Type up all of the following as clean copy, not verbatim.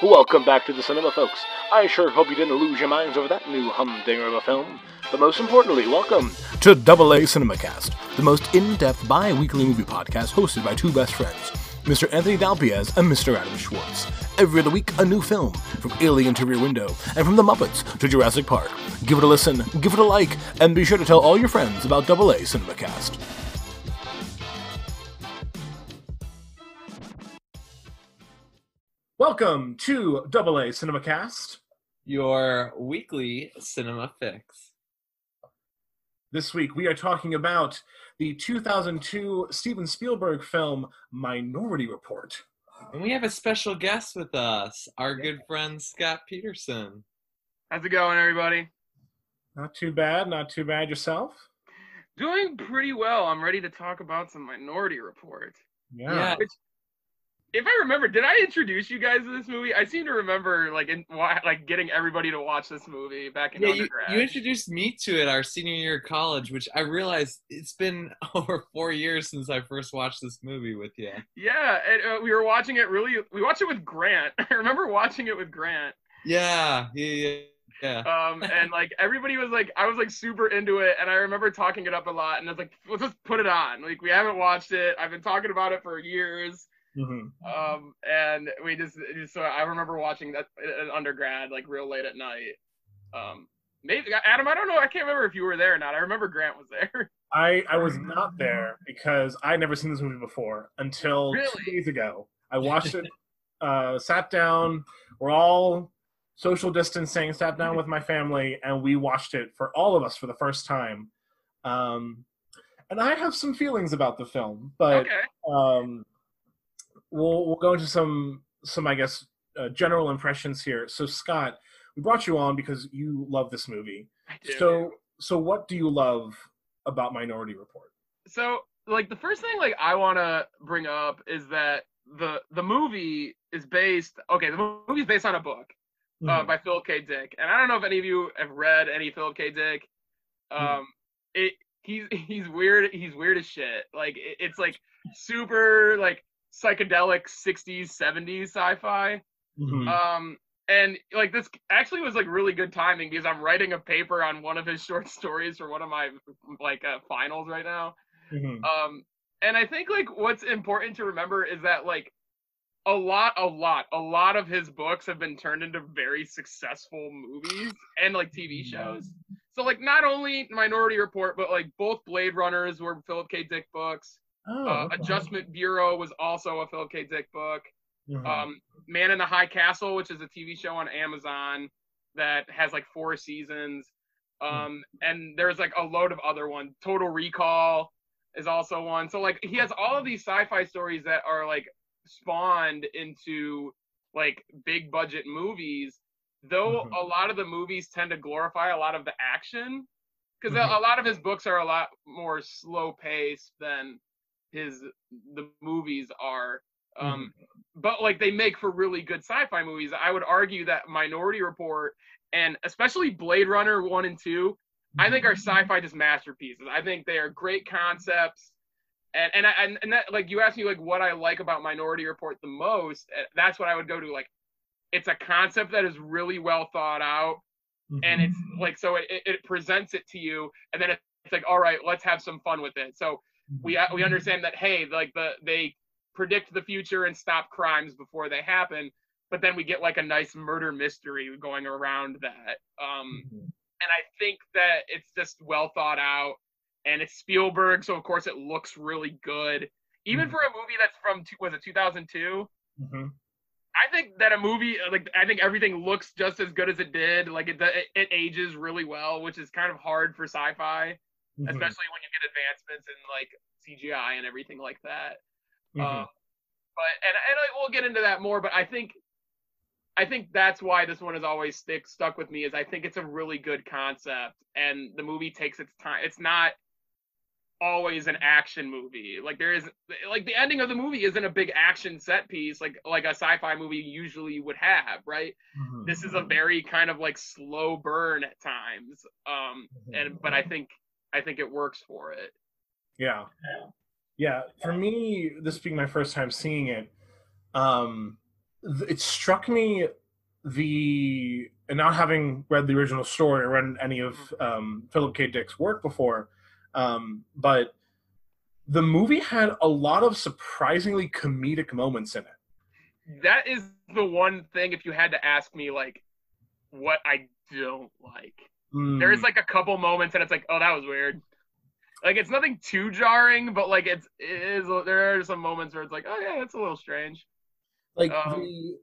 Welcome back to the cinema, folks. I sure hope you didn't lose your minds over that new humdinger of a film. But most importantly, welcome to Double A CinemaCast, the most in-depth bi-weekly movie podcast hosted by two best friends, Mr. Anthony Dalpiaz and Mr. Adam Schwartz. Every other week, a new film, from Alien to Rear Window, and from The Muppets to Jurassic Park. Give it a listen, give it a like, and be sure to tell all your friends about Double A CinemaCast. Welcome to Double A CinemaCast, your weekly cinema fix. This week, we are talking about the 2002 Steven Spielberg film, Minority Report. And we have a special guest with us, our good friend Scott Peterson. How's it going, everybody? Not too bad, not too bad. Yourself? Doing pretty well. I'm ready to talk about some Minority Report. Yeah. If I remember, did I introduce you guys to this movie? I seem to remember getting everybody to watch this movie back in undergrad. You introduced me to it our senior year of college, which I realized it's been over 4 years since I first watched this movie with you. Yeah, and we were watching it we watched it with Grant. I remember watching it with Grant. Yeah. And everybody was I was super into it, and I remember talking it up a lot, and I was let's just put it on. We haven't watched it. I've been talking about it for years. Mm-hmm. And we just so I remember watching that in undergrad, real late at night. Maybe Adam, I don't know, I can't remember if you were there or not. I remember Grant was there. I was not there because I'd never seen this movie before until 2 days ago. I watched it, sat down. We're all social distancing. Sat down with my family, and we watched it for all of us for the first time. And I have some feelings about the film, but We'll go into some I guess general impressions here. So Scott, we brought you on because you love this movie. I do. So what do you love about Minority Report? So the first thing I want to bring up is that the movie is based on a book by Philip K. Dick, and I don't know if any of you have read any Philip K. Dick. He's weird as shit. It's super psychedelic 60s 70s sci-fi. And this actually was really good timing because I'm writing a paper on one of his short stories for one of my finals right now. And I think what's important to remember is that a lot of his books have been turned into very successful movies and TV shows. So not only Minority Report, but both Blade Runners were Philip K. Dick books. Adjustment Bureau was also a Philip K. Dick book. Man in the High Castle, which is a TV show on Amazon that has 4 seasons. And there's a load of other ones. Total Recall is also one. So he has all of these sci-fi stories that are spawned into big budget movies, though a lot of the movies tend to glorify a lot of the action because a lot of his books are a lot more slow paced than the movies are, but they make for really good sci-fi movies. I would argue that Minority Report and especially Blade Runner 1 and 2, I think, are sci-fi just masterpieces. I think they are great concepts, and that, you asked me what I like about Minority Report the most. That's what I would go to. It's a concept that is really well thought out, and it's so it presents it to you, and then it's all right, let's have some fun with it. So we understand that, hey, they predict the future and stop crimes before they happen, but then we get a nice murder mystery going around that. And I think that it's just well thought out, and it's Spielberg, so of course it looks really good. Even for a movie that's from 2002? I think that a movie I think everything looks just as good as it did. It ages really well, which is kind of hard for sci-fi. Especially when you get advancements in CGI and everything like that. But we'll get into that more. But I think that's why this one has always stuck with me, is I think it's a really good concept, and the movie takes its time. It's not always an action movie. The ending of the movie isn't a big action set piece like a sci-fi movie usually would have, right? This is a very kind of slow burn at times. But I think it works for it. Yeah. For me, this being my first time seeing it, it struck me, and not having read the original story or read any of Philip K. Dick's work before, but the movie had a lot of surprisingly comedic moments in it. That is the one thing, if you had to ask me, like, what I don't like. There's, like, a couple moments and it's like, oh, that was weird. Like, it's nothing too jarring, but, like, it is. There are some moments where it's like, oh, yeah, that's a little strange. Like,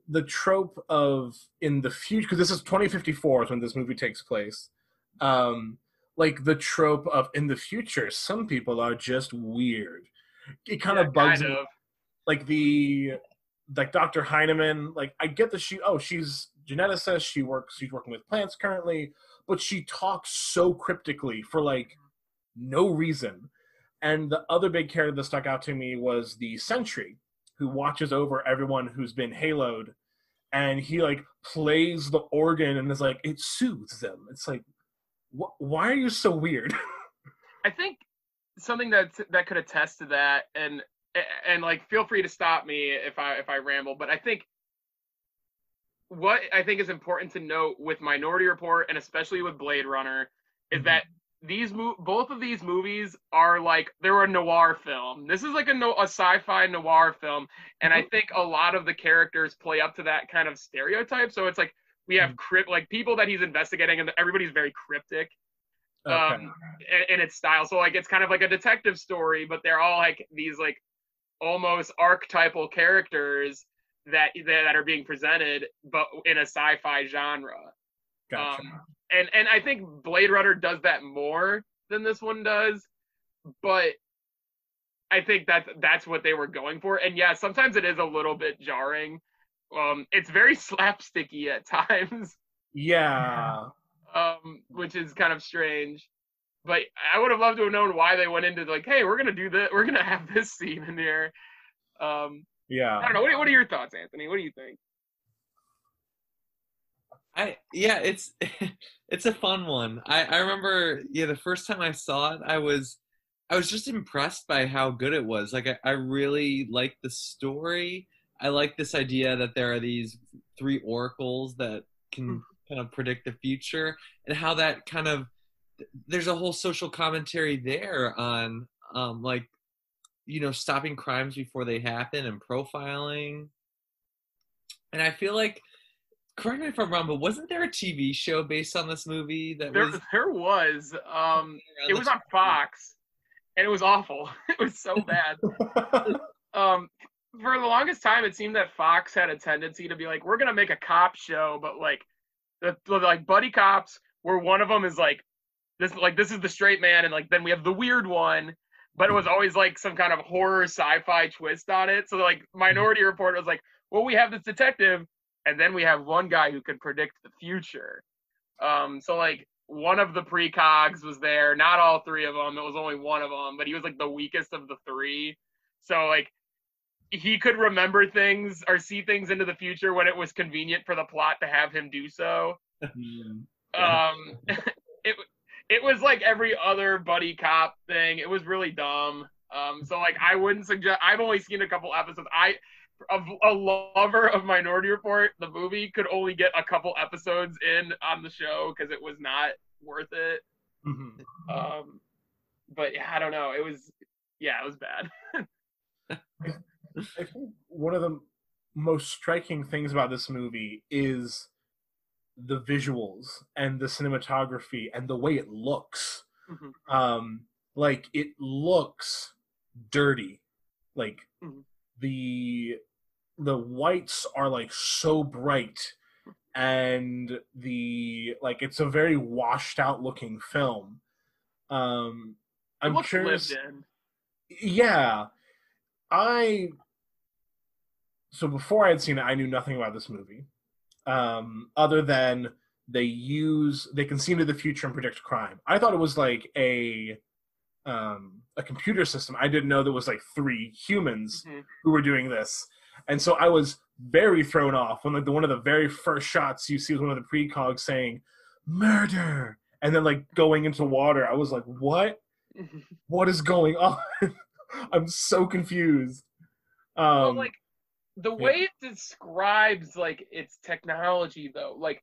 the trope of, in the future, because this is 2054 is when this movie takes place, like, the trope of, in the future, some people are just weird. It kind of bugs me. Like, like, Dr. Heinemann, like, I get that she's geneticist, she's working with plants currently, but she talks so cryptically for, like, no reason. And the other big character that stuck out to me was the sentry, who watches over everyone who's been haloed, and he, like, plays the organ and is like, it soothes them. It's like, why are you so weird? I think something that could attest to that, and like, feel free to stop me if I ramble, but I think what I think is important to note with Minority Report and especially with Blade Runner is that both of these movies are like, they're a noir film. This is like a sci-fi noir film, and I think a lot of the characters play up to that kind of stereotype. So it's like we have like people that he's investigating, and everybody's very cryptic, in its style. So like it's kind of like a detective story, but they're all like these like almost archetypal characters that are being presented, but in a sci-fi genre. Gotcha. And I think Blade Runner does that more than this one does, but I think that's what they were going for. And yeah, sometimes it is a little bit jarring. It's very slapsticky at times. Yeah. Which is kind of strange. But I would have loved to have known why they went into like, hey, we're gonna do this. We're gonna have this scene in here. Yeah. I don't know. What are your thoughts, Anthony? What do you think? It's a fun one. I remember the first time I saw it, I was just impressed by how good it was. Like I really liked the story. I like this idea that there are these three oracles that can kind of predict the future, and how that kind of, there's a whole social commentary there on stopping crimes before they happen and profiling. And I feel like, correct me if I'm wrong, but wasn't there a TV show based on this movie? There was. It was on Fox, and it was awful. It was so bad. For the longest time, it seemed that Fox had a tendency to be like, we're going to make a cop show, but like, the buddy cops, where one of them is like, this is the straight man, and like, then we have the weird one. But it was always like some kind of horror sci-fi twist on it. So like, Minority Report was like, well, we have this detective, and then we have one guy who could predict the future. So like one of the precogs was there, not all three of them. It was only one of them, but he was like the weakest of the three. So like he could remember things or see things into the future when it was convenient for the plot to have him do so. Yeah. It was like every other buddy cop thing. It was really dumb. So like I wouldn't suggest, I've only seen a couple episodes. A lover of Minority Report, the movie, could only get a couple episodes in on the show because it was not worth it. Mm-hmm. But yeah, I don't know. It was bad. I think one of the most striking things about this movie is the visuals and the cinematography and the way it looks. Mm-hmm. Like it looks dirty. Like the whites are like so bright, and like it's a very washed out looking film. I'm curious. Yeah. So before I had seen it, I knew nothing about this movie. Other than they can see into the future and predict crime. I thought it was like a computer system. I didn't know there was like three humans who were doing this. And so I was very thrown off when like one of the very first shots you see was one of the precogs saying, murder, and then like going into water. I was like, what? What is going on? I'm so confused. Well, like The way it describes, like, its technology, though, like,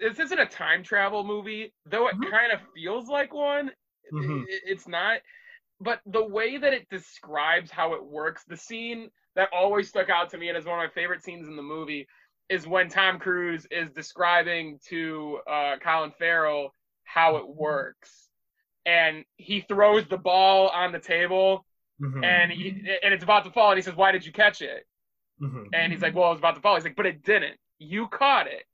this isn't a time travel movie, though it kind of feels like one. It's not. But the way that it describes how it works, the scene that always stuck out to me and is one of my favorite scenes in the movie is when Tom Cruise is describing to Colin Farrell how it works. And he throws the ball on the table, and it's about to fall, and he says, "Why did you catch it?" And he's like, "Well, it was about to fall." He's like, "But it didn't. You caught it.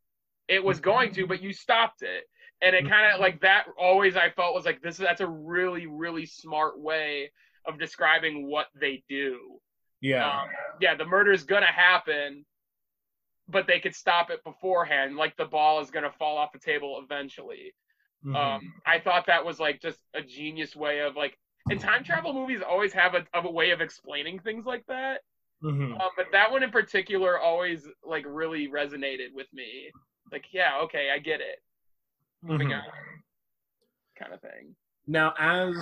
It was going to, but you stopped it." And it kind of, like, that always I felt was like, that's a really, really smart way of describing what they do. Yeah. Yeah, the murder's going to happen, but they could stop it beforehand. Like, the ball is going to fall off the table eventually. I thought that was, like, just a genius way of, like, and time travel movies always have a way of explaining things like that. But that one in particular always, like, really resonated with me. Like, yeah, okay, I get it. Moving on, kind of thing. Now, as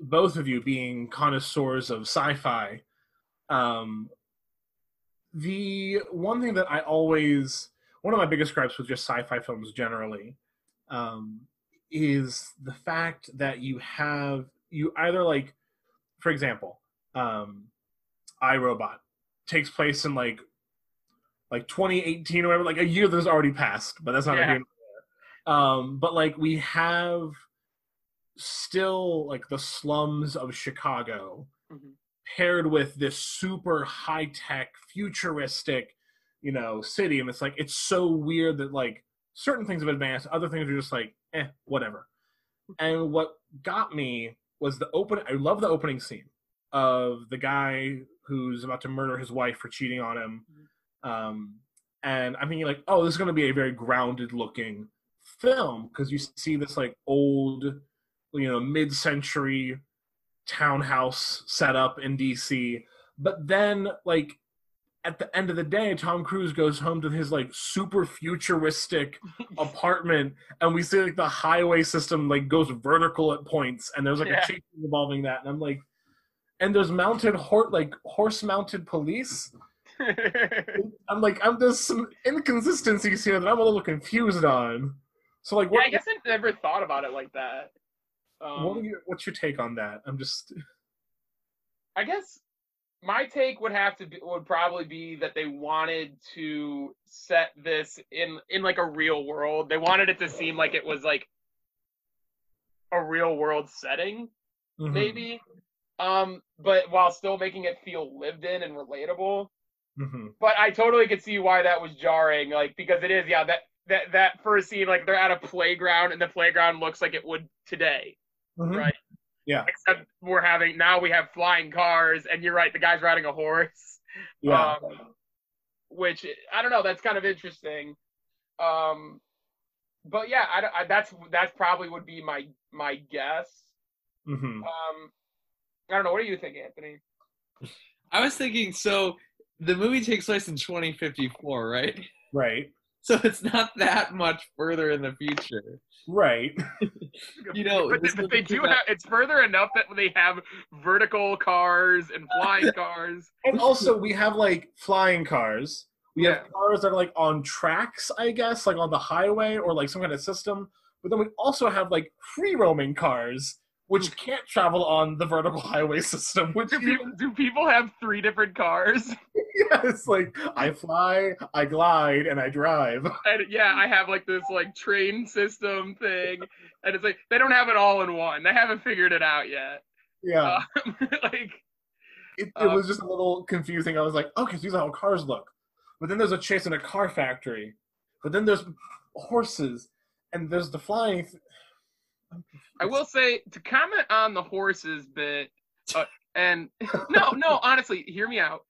both of you being connoisseurs of sci-fi, the one thing that I always, one of my biggest gripes with just sci-fi films generally, is the fact that you either, like, for example, I, Robot takes place in like 2018 or whatever, like a year that has already passed, but that's not a year. But, like, we have still, like, the slums of Chicago paired with this super high-tech, futuristic, you know, city. And it's, like, it's so weird that, like, certain things have advanced. Other things are just, like, eh, whatever. And what got me was I love the opening scene of the guy who's about to murder his wife for cheating on him. And I'm thinking, like, oh, this is going to be a very grounded-looking film, because you see this, like, old, you know, mid-century townhouse set up in DC. But then, like, at the end of the day, Tom Cruise goes home to his, like, super futuristic apartment, and we see, like, the highway system, like, goes vertical at points, and there's, like, a chase involving that, and I'm like, and there's mounted horse-mounted police. I'm like, there's some inconsistencies here that I'm a little confused on. So, like, what, yeah, I guess I never thought about it like that. What's your take on that? I guess my take would probably be that they wanted to set this in like a real world. They wanted it to seem like it was like a real world setting, maybe. But while still making it feel lived in and relatable. But I totally could see why that was jarring, like, because it is, yeah, that first scene, like, they're at a playground, and the playground looks like it would today, right? Yeah. Except now we have flying cars, and you're right, the guy's riding a horse. Yeah. Which, I don't know, that's kind of interesting. But yeah, that's probably would be my guess. I don't know, what do you think, Anthony? I was thinking, so the movie takes place in 2054, right? Right. So it's not that much further in the future. Right. You know, but they do have, it's further enough that they have vertical cars and flying cars. And also we have, like, flying cars. We have cars that are, like, on tracks, I guess, like on the highway or, like, some kind of system. But then we also have, like, free-roaming cars, which can't travel on the vertical highway system. Do people have three different cars? Yes, like, I fly, I glide, and I drive. And yeah, I have, like, this, like, train system thing, and it's like, they don't have it all in one. They haven't figured it out yet. Yeah. Like, it was just a little confusing. I was like, okay, so these are how cars look. But then there's a chase in a car factory. But then there's horses, and there's the flying... I will say, to comment on the horses bit, and no, honestly, hear me out.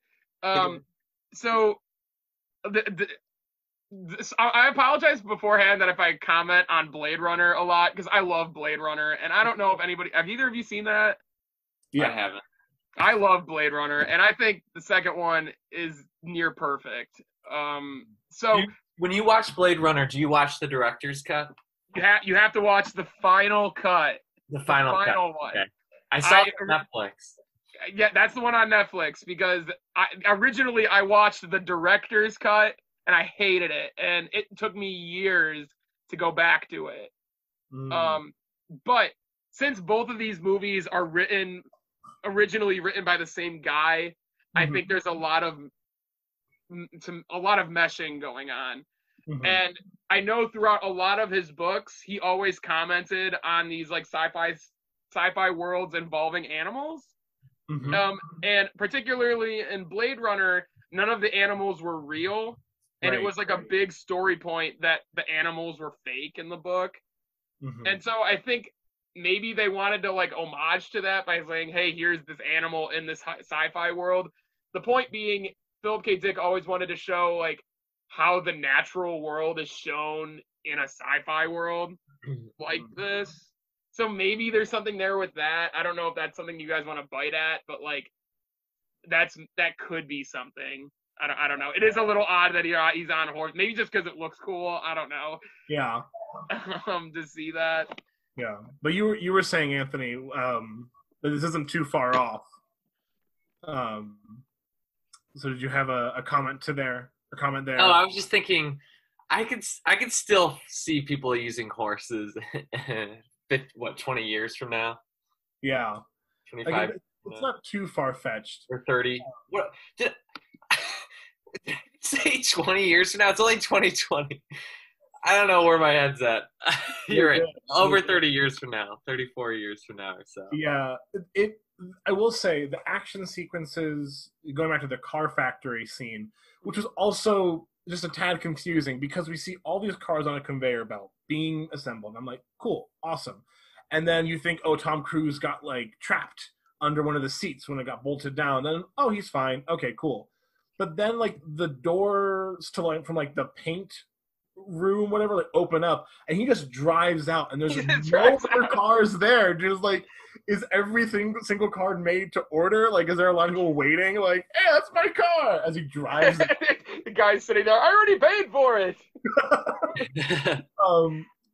So, I apologize beforehand that if I comment on Blade Runner a lot, because I love Blade Runner, and I don't know if anybody, have either of you seen that? Yeah, I haven't. I love Blade Runner, and I think the second one is near perfect. When you watch Blade Runner, do you watch the director's cut? You have to watch the final cut. The final cut. One. Okay. I saw it on Netflix. Yeah, that's the one on Netflix, because I originally watched the director's cut and I hated it, and it took me years to go back to it. But since both of these movies are originally written by the same guy, I think there's a lot of meshing going on. And I know throughout a lot of his books, he always commented on these like sci-fi worlds involving animals. And particularly in Blade Runner, none of the animals were real. And it was like a big story point that the animals were fake in the book. And so I think maybe they wanted to like homage to that by saying, hey, here's this animal in this sci-fi world. The point being, Philip K. Dick always wanted to show like how the natural world is shown in a sci-fi world like this. So maybe there's something there with that. I don't know if that's something you guys want to bite at, but like that could be something. I don't know. It is a little odd that he's on a horse. Maybe just because it looks cool. I don't know. Yeah. To see that. Yeah, but you were saying, Anthony, that this isn't too far off. So did you have a comment to there? A comment there? Oh, I was just thinking, I could still see people using horses. 20 years from now? Yeah. 25. It's not too far-fetched. Or 30. What? Did I say 20 years from now? It's only 2020. I don't know where my head's at. You're right. Over 30 years from now. 34 years from now or so. Yeah. I will say, the action sequences, going back to the car factory scene, which was also just a tad confusing because we see all these cars on a conveyor belt being assembled. I'm like, cool, awesome. And then you think, oh, Tom Cruise got like trapped under one of the seats when it got bolted down. Then, oh, he's fine. Okay, cool. But then like the doors to like from like the paint room, whatever, like open up, and he just drives out, and there's no other cars there. Just like, is everything single car made to order? Like, is there a lot of people waiting? Like, hey, that's my car, as he drives. The guy's sitting there, I already paid for it.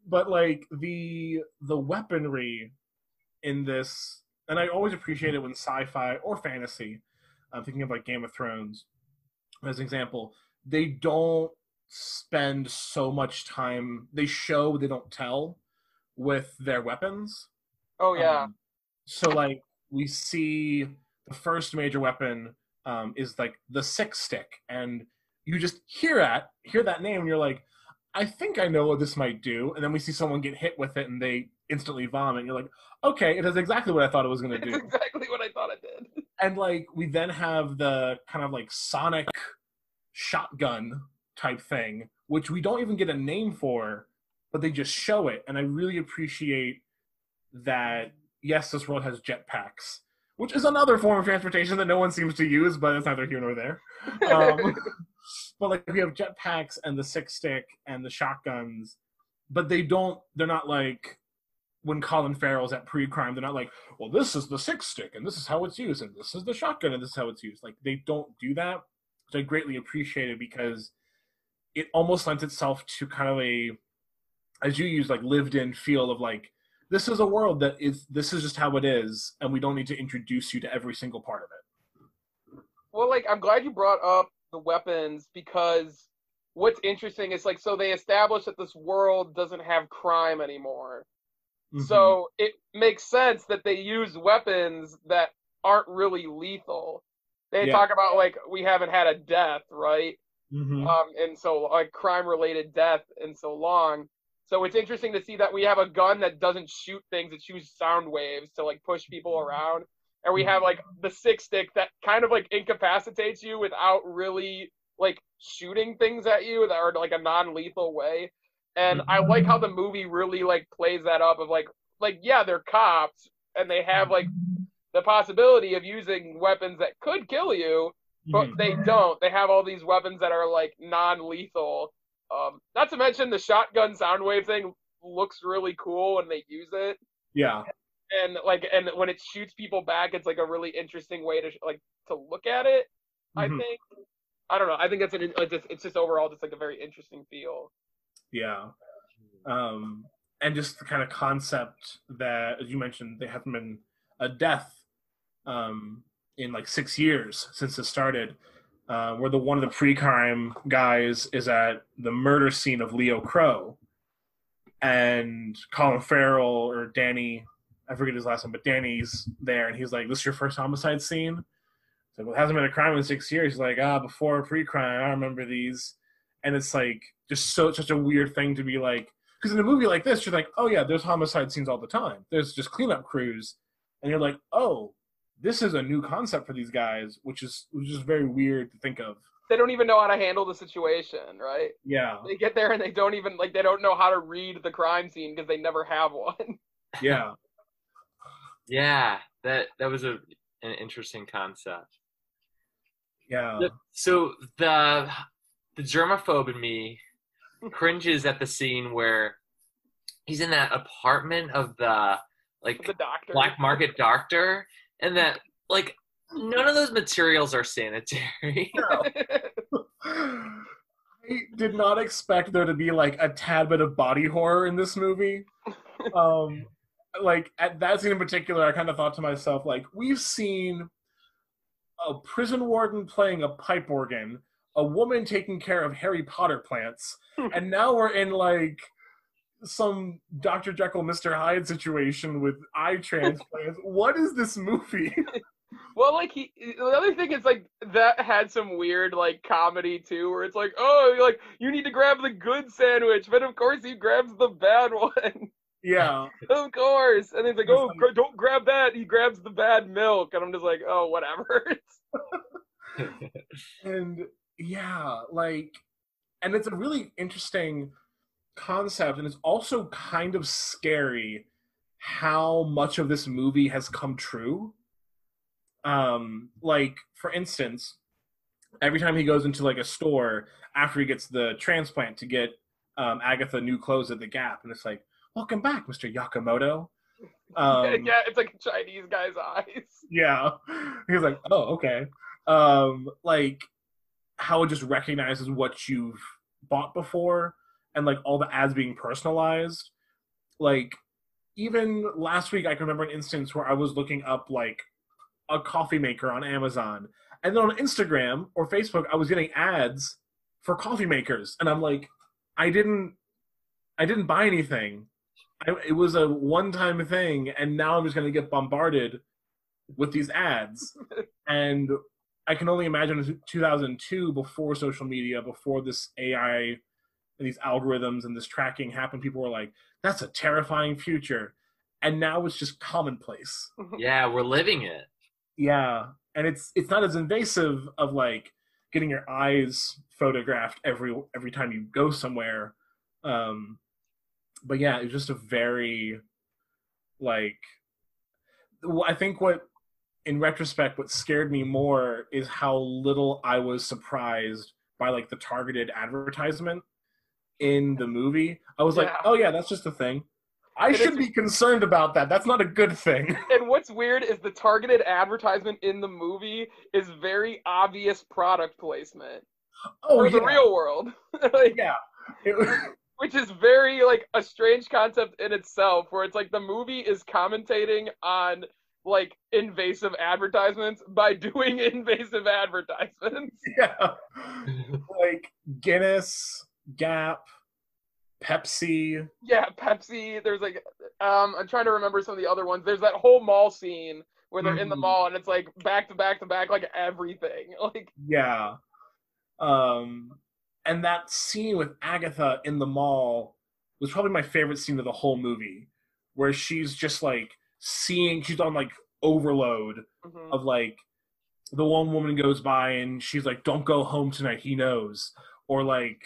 But like the weaponry in this, and I always appreciate it when sci-fi or fantasy, I'm thinking of like Game of Thrones as an example, they don't spend so much time, they show, they don't tell with their weapons. Oh yeah. So like we see the first major weapon is like the six stick, and you just hear that name and you're like, I think I know what this might do, and then we see someone get hit with it and they instantly vomit and you're like, okay, it does exactly what I thought it was going to do. Exactly what I thought it did. And like we then have the kind of like sonic shotgun type thing, which we don't even get a name for, but they just show it. And I really appreciate that. Yes, this world has jetpacks, which is another form of transportation that no one seems to use, but it's neither here nor there. But like we have jetpacks and the six stick and the shotguns, but they're not like when Colin Farrell's at pre-crime, they're not like, well, this is the six stick and this is how it's used and this is the shotgun and this is how it's used. Like they don't do that, which I greatly appreciated, because it almost lends itself to kind of a, as you use, like lived-in feel of like, this is a world that is, this is just how it is, and we don't need to introduce you to every single part of it. Well, like, I'm glad you brought up the weapons, because what's interesting is like, so they establish that this world doesn't have crime anymore. So it makes sense that they use weapons that aren't really lethal. They talk about like, we haven't had a death, right? And so like crime-related death in so long. So it's interesting to see that we have a gun that doesn't shoot things, it shoots sound waves to like push people around. And we have like the six stick that kind of like incapacitates you without really like shooting things at you that are like a non-lethal way. And I like how the movie really like plays that up of like, yeah, they're cops and they have like the possibility of using weapons that could kill you, but they don't. They have all these weapons that are like non-lethal. Not to mention the shotgun sound wave thing looks really cool when they use it. Yeah. And like, and when it shoots people back, it's like a really interesting way to like to look at it. I think. I don't know. I think that's it's just overall just like a very interesting feel. Yeah. And just the kind of concept that, as you mentioned, they haven't been a death. in like 6 years since it started, where one of the pre-crime guys is at the murder scene of Leo Crow, and Colin Farrell or Danny, I forget his last name, but Danny's there, and he's like, "This is your first homicide scene?" It's like, "Well, it hasn't been a crime in 6 years." He's like, "Before pre-crime, I remember these." And it's like just such a weird thing to be like, because in a movie like this, you're like, "Oh yeah, there's homicide scenes all the time. There's just cleanup crews," and you're like, "Oh, this is a new concept for these guys," which is very weird to think of. They don't even know how to handle the situation, right? Yeah. They get there and they don't even like, they don't know how to read the crime scene because they never have one. Yeah. Yeah, that was an interesting concept. Yeah. So the germaphobe in me cringes at the scene where he's in that apartment of the doctor, black market doctor, and that like none of those materials are sanitary. No. I did not expect there to be like a tad bit of body horror in this movie. Like at that scene in particular, I kind of thought to myself, like, we've seen a prison warden playing a pipe organ, a woman taking care of Harry Potter plants, and now we're in like some Dr. Jekyll, Mr. Hyde situation with eye transplants. What is this movie? Well, like the other thing is like that had some weird like comedy too, where it's like, oh, like you need to grab the good sandwich, but of course he grabs the bad one. Yeah. Of course. And he's like, "Oh, don't grab that." He grabs the bad milk, and I'm just like, "Oh, whatever." And yeah, like, and it's a really interesting concept, and it's also kind of scary how much of this movie has come true. Like, for instance, every time he goes into like a store after he gets the transplant to get Agatha new clothes at the Gap, and it's like, "Welcome back, Mr. Yakamoto." Yeah, it's like a Chinese guy's eyes. Yeah. He's like, "Oh, okay." Like, how it just recognizes what you've bought before, and like all the ads being personalized. Like, even last week, I can remember an instance where I was looking up like a coffee maker on Amazon, and then on Instagram or Facebook, I was getting ads for coffee makers, and I'm like, I didn't buy anything. It was a one-time thing, and now I'm just going to get bombarded with these ads. And I can only imagine 2002, before social media, before this AI and these algorithms and this tracking happened, people were like, "That's a terrifying future." And now it's just commonplace. Yeah, we're living it. Yeah, and it's not as invasive of like getting your eyes photographed every time you go somewhere. But yeah, it's just a very, like, I think in retrospect, what scared me more is how little I was surprised by, like, the targeted advertisement in the movie. I was like, "Oh yeah, that's just a thing. I should be concerned about that. That's not a good thing." And what's weird is the targeted advertisement in the movie is very obvious product placement. Oh, for the real world. Like, yeah. Which is very, like, a strange concept in itself, where it's like the movie is commentating on, like, invasive advertisements by doing invasive advertisements. Yeah. Like, Guinness, Gap, Pepsi. Yeah, Pepsi. There's, like, I'm trying to remember some of the other ones. There's that whole mall scene where they're in the mall, and it's, like, back to back to back, like, everything. Like, yeah. And that scene with Agatha in the mall was probably my favorite scene of the whole movie, where she's just, like, she's on, like, overload of, like, the one woman goes by and she's like, "Don't go home tonight, he knows." Or, like,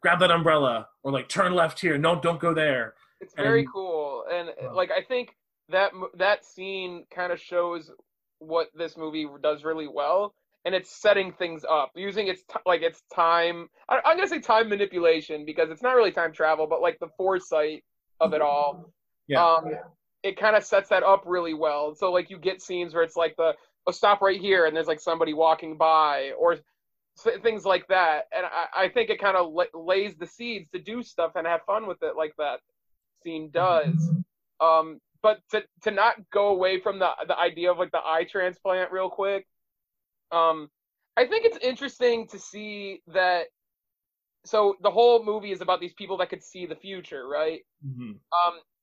"Grab that umbrella." Or, like, "Turn left here. No, don't go there." It's very cool. And, like, I think that scene kind of shows what this movie does really well. And it's setting things up, using its time. I'm going to say time manipulation, because it's not really time travel, but like the foresight of it all. Yeah. It kind of sets that up really well. So like you get scenes where it's like stop right here, and there's like somebody walking by, or things like that. And I think it kind of lays the seeds to do stuff and have fun with it like that scene does. but to not go away from the idea of like the eye transplant real quick, I think it's interesting to see that. So the whole movie is about these people that could see the future, right? Mm-hmm.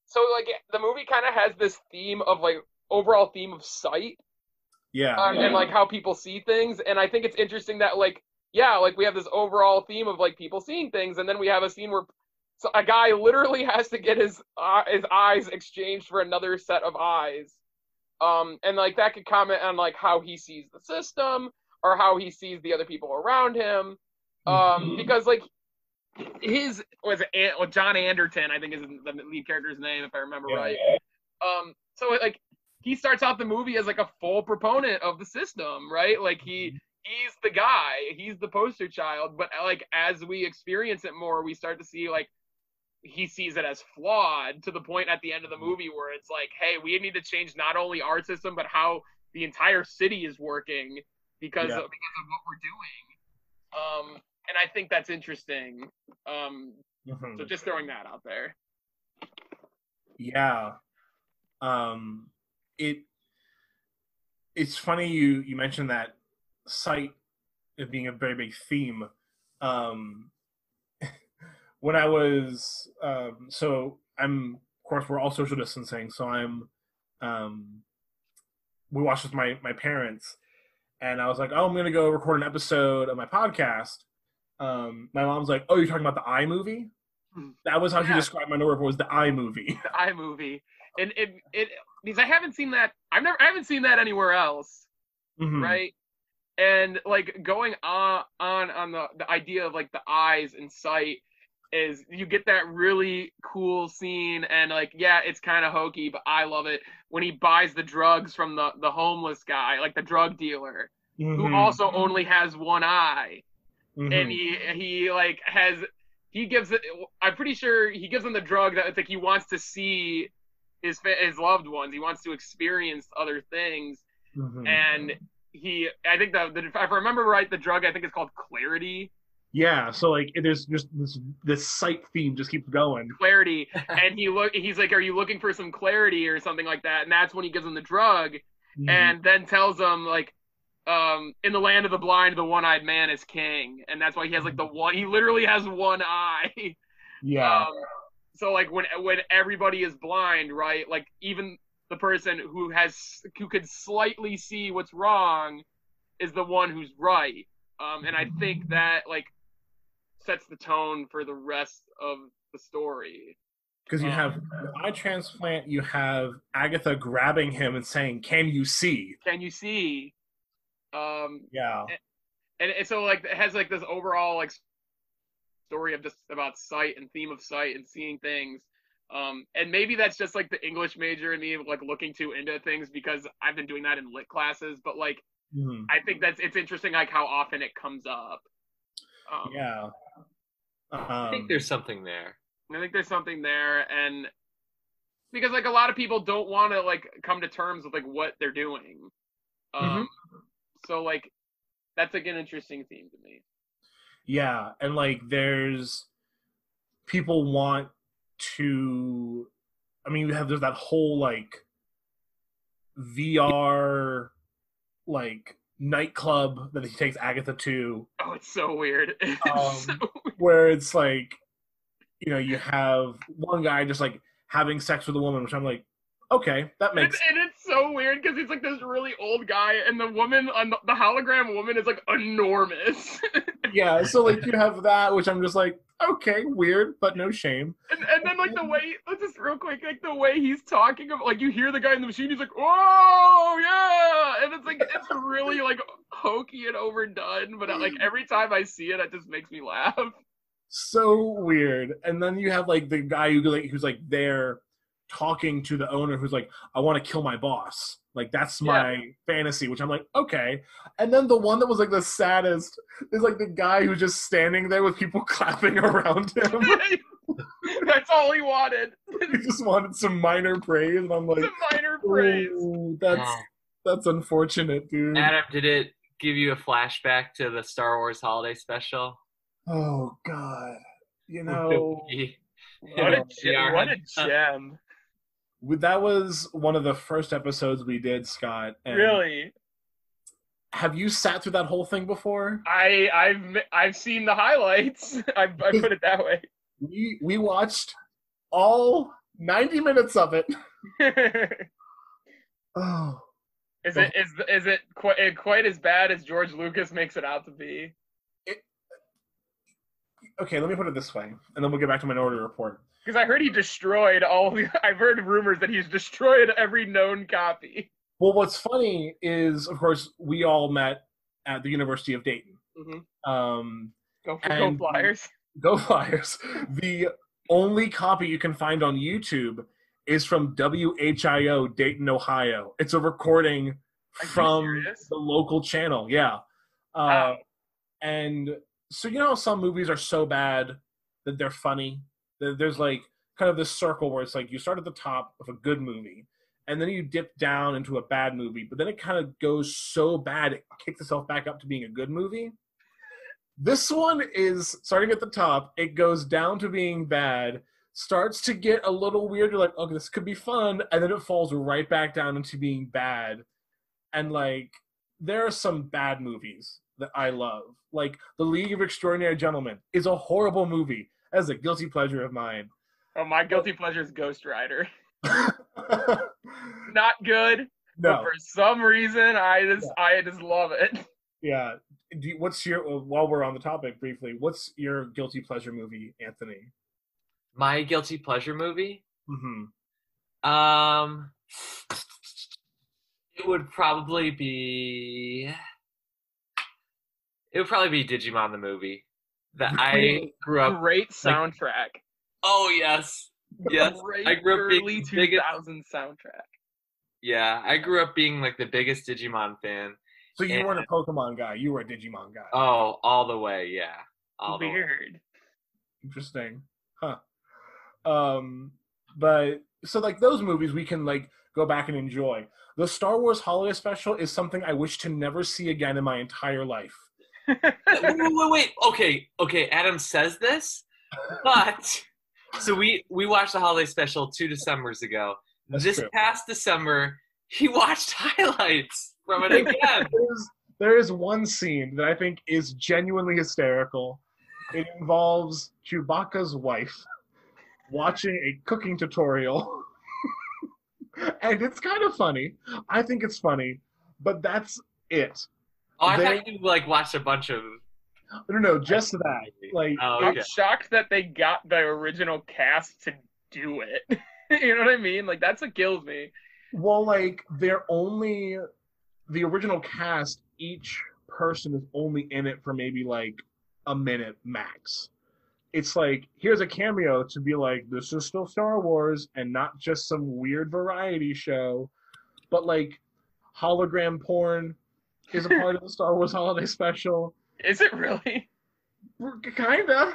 So like the movie kind of has this theme of like overall theme of sight. Yeah. And like how people see things, and I think it's interesting that like like we have this overall theme of like people seeing things, and then we have a scene where a guy literally has to get his eyes exchanged for another set of eyes, and like that could comment on like how he sees the system or how he sees the other people around him. Because like his John Anderton, I think is the lead character's name, if I remember right. So like he starts out the movie as like a full proponent of the system, right? Like he's the guy, he's the poster child. But like as we experience it more, we start to see like he sees it as flawed, to the point at the end of the movie where it's like, hey, we need to change not only our system but how the entire city is working because of what we're doing. And I think that's interesting. So just throwing that out there. Yeah. It's funny you mentioned that sight being a very big theme. When I was we're all social distancing, so I'm we watched with my parents, and I was like, oh, I'm gonna go record an episode of my podcast. My mom's like, oh, you're talking about the iMovie? That was how she described Minority Report, was the iMovie. The iMovie. And it because I haven't seen that. I haven't seen that anywhere else. Mm-hmm. Right? And like going on the idea of like the eyes and sight is you get that really cool scene, and like it's kind of hokey, but I love it when he buys the drugs from the homeless guy, like the drug dealer, who also only has one eye. And he gives him the drug that it's like he wants to see his loved ones. He wants to experience other things. And I think if I remember right, the drug, I think it's called Clarity. Yeah. So like there's just this sight theme just keeps going. Clarity. And he's like, are you looking for some clarity or something like that? And that's when he gives him the drug and then tells him like, in the land of the blind, the one-eyed man is king, and that's why he has like he literally has one eye. So like when everybody is blind, right? Like even the person who could slightly see what's wrong is the one who's right. And I think that like sets the tone for the rest of the story. Because you have the eye transplant, you have Agatha grabbing him and saying, "Can you see? Can you see?" And so like it has like this overall like story of just about sight and theme of sight and seeing things, and maybe that's just like the English major in me like looking too into things, because I've been doing that in lit classes, but like I think it's interesting like how often it comes up. I think there's something there. And because like a lot of people don't want to like come to terms with like what they're doing. So like that's like an interesting theme to me. Yeah, and like there's people want to there's that whole like VR like nightclub that he takes Agatha to. Oh, it's so weird. Where it's like you have one guy just like having sex with a woman, which I'm like, okay, that makes sense. And it's so weird because he's like this really old guy, and the woman on the hologram woman is like enormous. Yeah, so like you have that, which I'm just like, okay, weird, but no shame. And then like the way, let's just real quick, like the way he's talking, like you hear the guy in the machine, he's like, oh yeah, and it's like it's really like hokey and overdone, but like every time I see it, it just makes me laugh. So weird. And then you have like the guy who's like there, talking to the owner, who's like, I want to kill my boss, like that's my fantasy, which I'm like, okay. And then the one that was like the saddest is like the guy who's just standing there with people clapping around him. That's all he wanted. He just wanted some minor praise, and I'm like, some minor praise. That's unfortunate, dude. Adam, did it give you a flashback to the Star Wars holiday special? Oh god, what a gem. That was one of the first episodes we did, Scott. And really? Have you sat through that whole thing before? I've seen the highlights. I put it that way. We watched all 90 minutes of it. Oh. Is it quite as bad as George Lucas makes it out to be? Okay, let me put it this way, and then we'll get back to Minority Report. Because I heard he destroyed I've heard rumors that he's destroyed every known copy. Well, what's funny is, of course, we all met at the University of Dayton. Mm-hmm. Go Flyers. Go Flyers. The only copy you can find on YouTube is from WHIO Dayton, Ohio. It's a recording from the local channel. Yeah. Wow. And so, you know how some movies are so bad that they're funny? There's like kind of this circle where it's like you start at the top of a good movie and then you dip down into a bad movie, but then it kind of goes so bad it kicks itself back up to being a good movie. This one is starting at the top, it goes down to being bad, starts to get a little weird, you're like, okay, this could be fun, and then it falls right back down into being bad. And like, there are some bad movies that I love. Like, The League of Extraordinary Gentlemen is a horrible movie. That is a guilty pleasure of mine. Oh, my guilty pleasure is Ghost Rider. Not good. No. But for some reason, I just love it. Yeah. While we're on the topic briefly, what's your guilty pleasure movie, Anthony? My guilty pleasure movie? Mm-hmm. It would probably be... Digimon the movie. That I grew up. Great soundtrack. Like, oh yes, yes. Great I grew up being early 2000 soundtrack. Yeah, I grew up being like the biggest Digimon fan. So you weren't a Pokemon guy; you were a Digimon guy. Oh, all the way, yeah. Weird. Interesting, huh? But so like those movies, we can like go back and enjoy. The Star Wars Holiday Special is something I wish to never see again in my entire life. wait. Okay. Adam says this, but so we watched the holiday special 2 Decembers ago. Past December, he watched highlights from it again. There is one scene that I think is genuinely hysterical. It involves Chewbacca's wife watching a cooking tutorial, and it's kind of funny. I think it's funny, but that's it. Oh, I thought you like watched a bunch of. No, just that. Like, oh, okay. I'm shocked that they got the original cast to do it. You know what I mean? Like, that's what kills me. Well, like, the original cast. Each person is only in it for maybe like a minute max. It's like here's a cameo to be like this is still Star Wars and not just some weird variety show, but like hologram porn. Is a part of the Star Wars Holiday Special. Is it really? Kinda.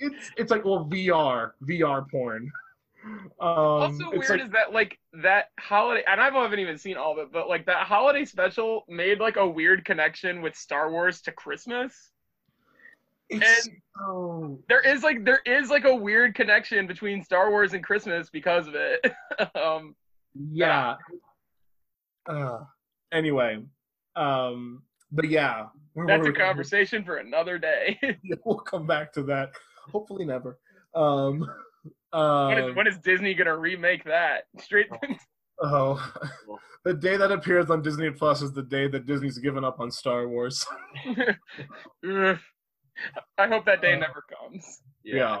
It's like, well, VR porn. Also weird like, is that like that holiday, and I haven't even seen all of it, but like that holiday special made like a weird connection with Star Wars to Christmas. There is like a weird connection between Star Wars and Christmas because of it. Yeah. Anyway, but yeah. That's a conversation for another day. We'll come back to that. Hopefully never. When is Disney going to remake that? The day that appears on Disney Plus is the day that Disney's given up on Star Wars. I hope that day never comes. Yeah.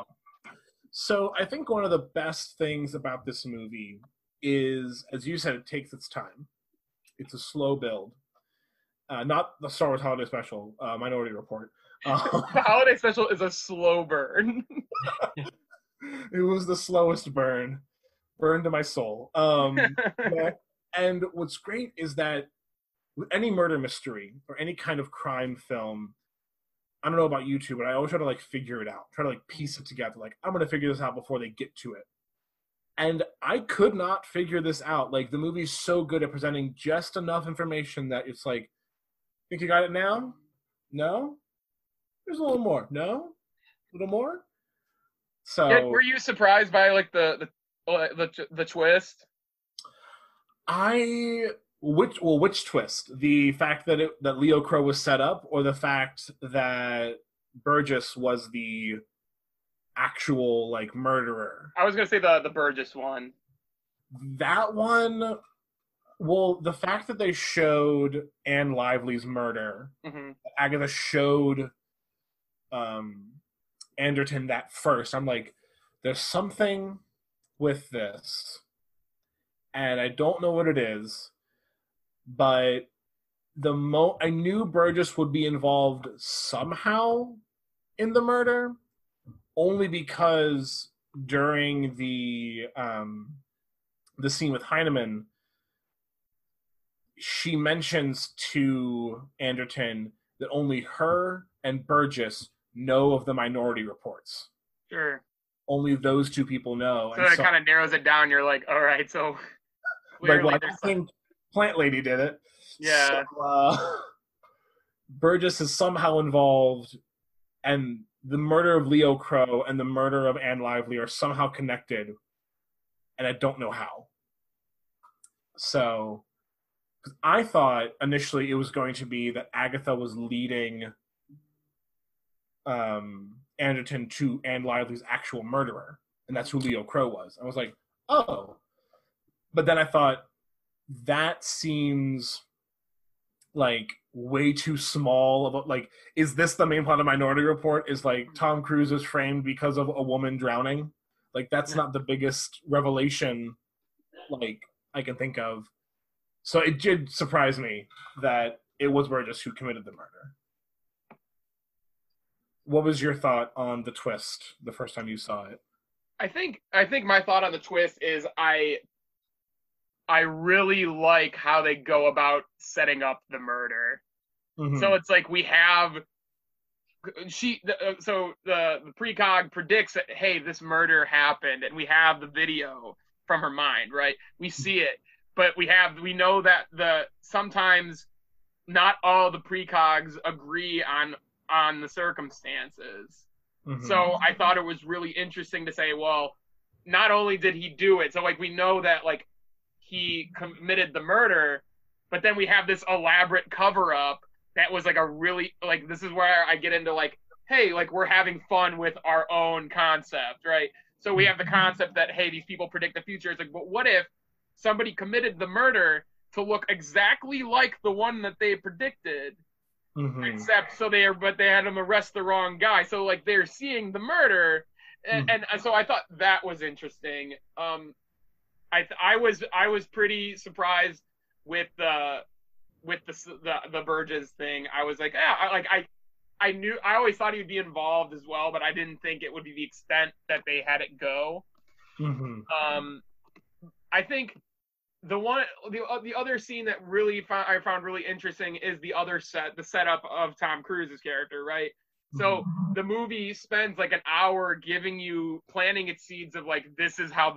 So I think one of the best things about this movie is, as you said, it takes its time. It's a slow build. Not the Star Wars Holiday Special, Minority Report. The Holiday Special is a slow burn. It was the slowest burn. Burn to my soul. And what's great is that with any murder mystery or any kind of crime film, I don't know about you two, but I always try to like figure it out. Try to like piece it together. Like, I'm going to figure this out before they get to it. And I could not figure this out. Like, the movie's so good at presenting just enough information that it's like, think you got it now? No? There's a little more. No? A little more? So... Yeah, were you surprised by, like, the the twist? Which twist? The fact that that Leo Crow was set up, or the fact that Burgess was the actual like murderer? I was gonna say the Burgess one. That one. Well, the fact that they showed Anne Lively's murder, mm-hmm. Agatha showed Anderton that first. I'm like, there's something with this, and I don't know what it is, but I knew Burgess would be involved somehow in the murder, only because during the scene with Heinemann, she mentions to Anderton that only her and Burgess know of the minority reports. Sure. Only those two people know. So that kind of narrows it down. You're like, all right, so... Like, well, I think Plant Lady did it. Yeah. So, Burgess is somehow involved, and the murder of Leo Crow and the murder of Anne Lively are somehow connected, and I don't know how. So... I thought initially it was going to be that Agatha was leading Anderton to Anne Lively's actual murderer, and that's who Leo Crow was. I was like, oh. But then I thought, that seems like way too small. Like, is this the main plot of Minority Report? Is like Tom Cruise is framed because of a woman drowning? Like, that's not the biggest revelation like I can think of. So it did surprise me that it was Burgess who committed the murder. What was your thought on the twist the first time you saw it? I think my thought on the twist is I really like how they go about setting up the murder. Mm-hmm. So it's like we have the precog predicts that, hey, this murder happened, and we have the video from her mind, right? We see it. But we know that sometimes not all the precogs agree on the circumstances. Mm-hmm. So I thought it was really interesting to say, well, not only did he do it, so like we know that like he committed the murder, but then we have this elaborate cover up that was like a really like this is where I get into like, hey, like we're having fun with our own concept, right? So we have the concept that, hey, these people predict the future. It's like, but what if somebody committed the murder to look exactly like the one that they predicted, mm-hmm. except but they had him arrest the wrong guy. So like they're seeing the murder, and so I thought that was interesting. I was pretty surprised with the Burgess thing. I was like, yeah, I knew I always thought he would be involved as well, but I didn't think it would be the extent that they had it go. Mm-hmm. I think the other scene that really I found really interesting is the setup of Tom Cruise's character, right? So the movie spends like an hour planting its seeds of like, this is how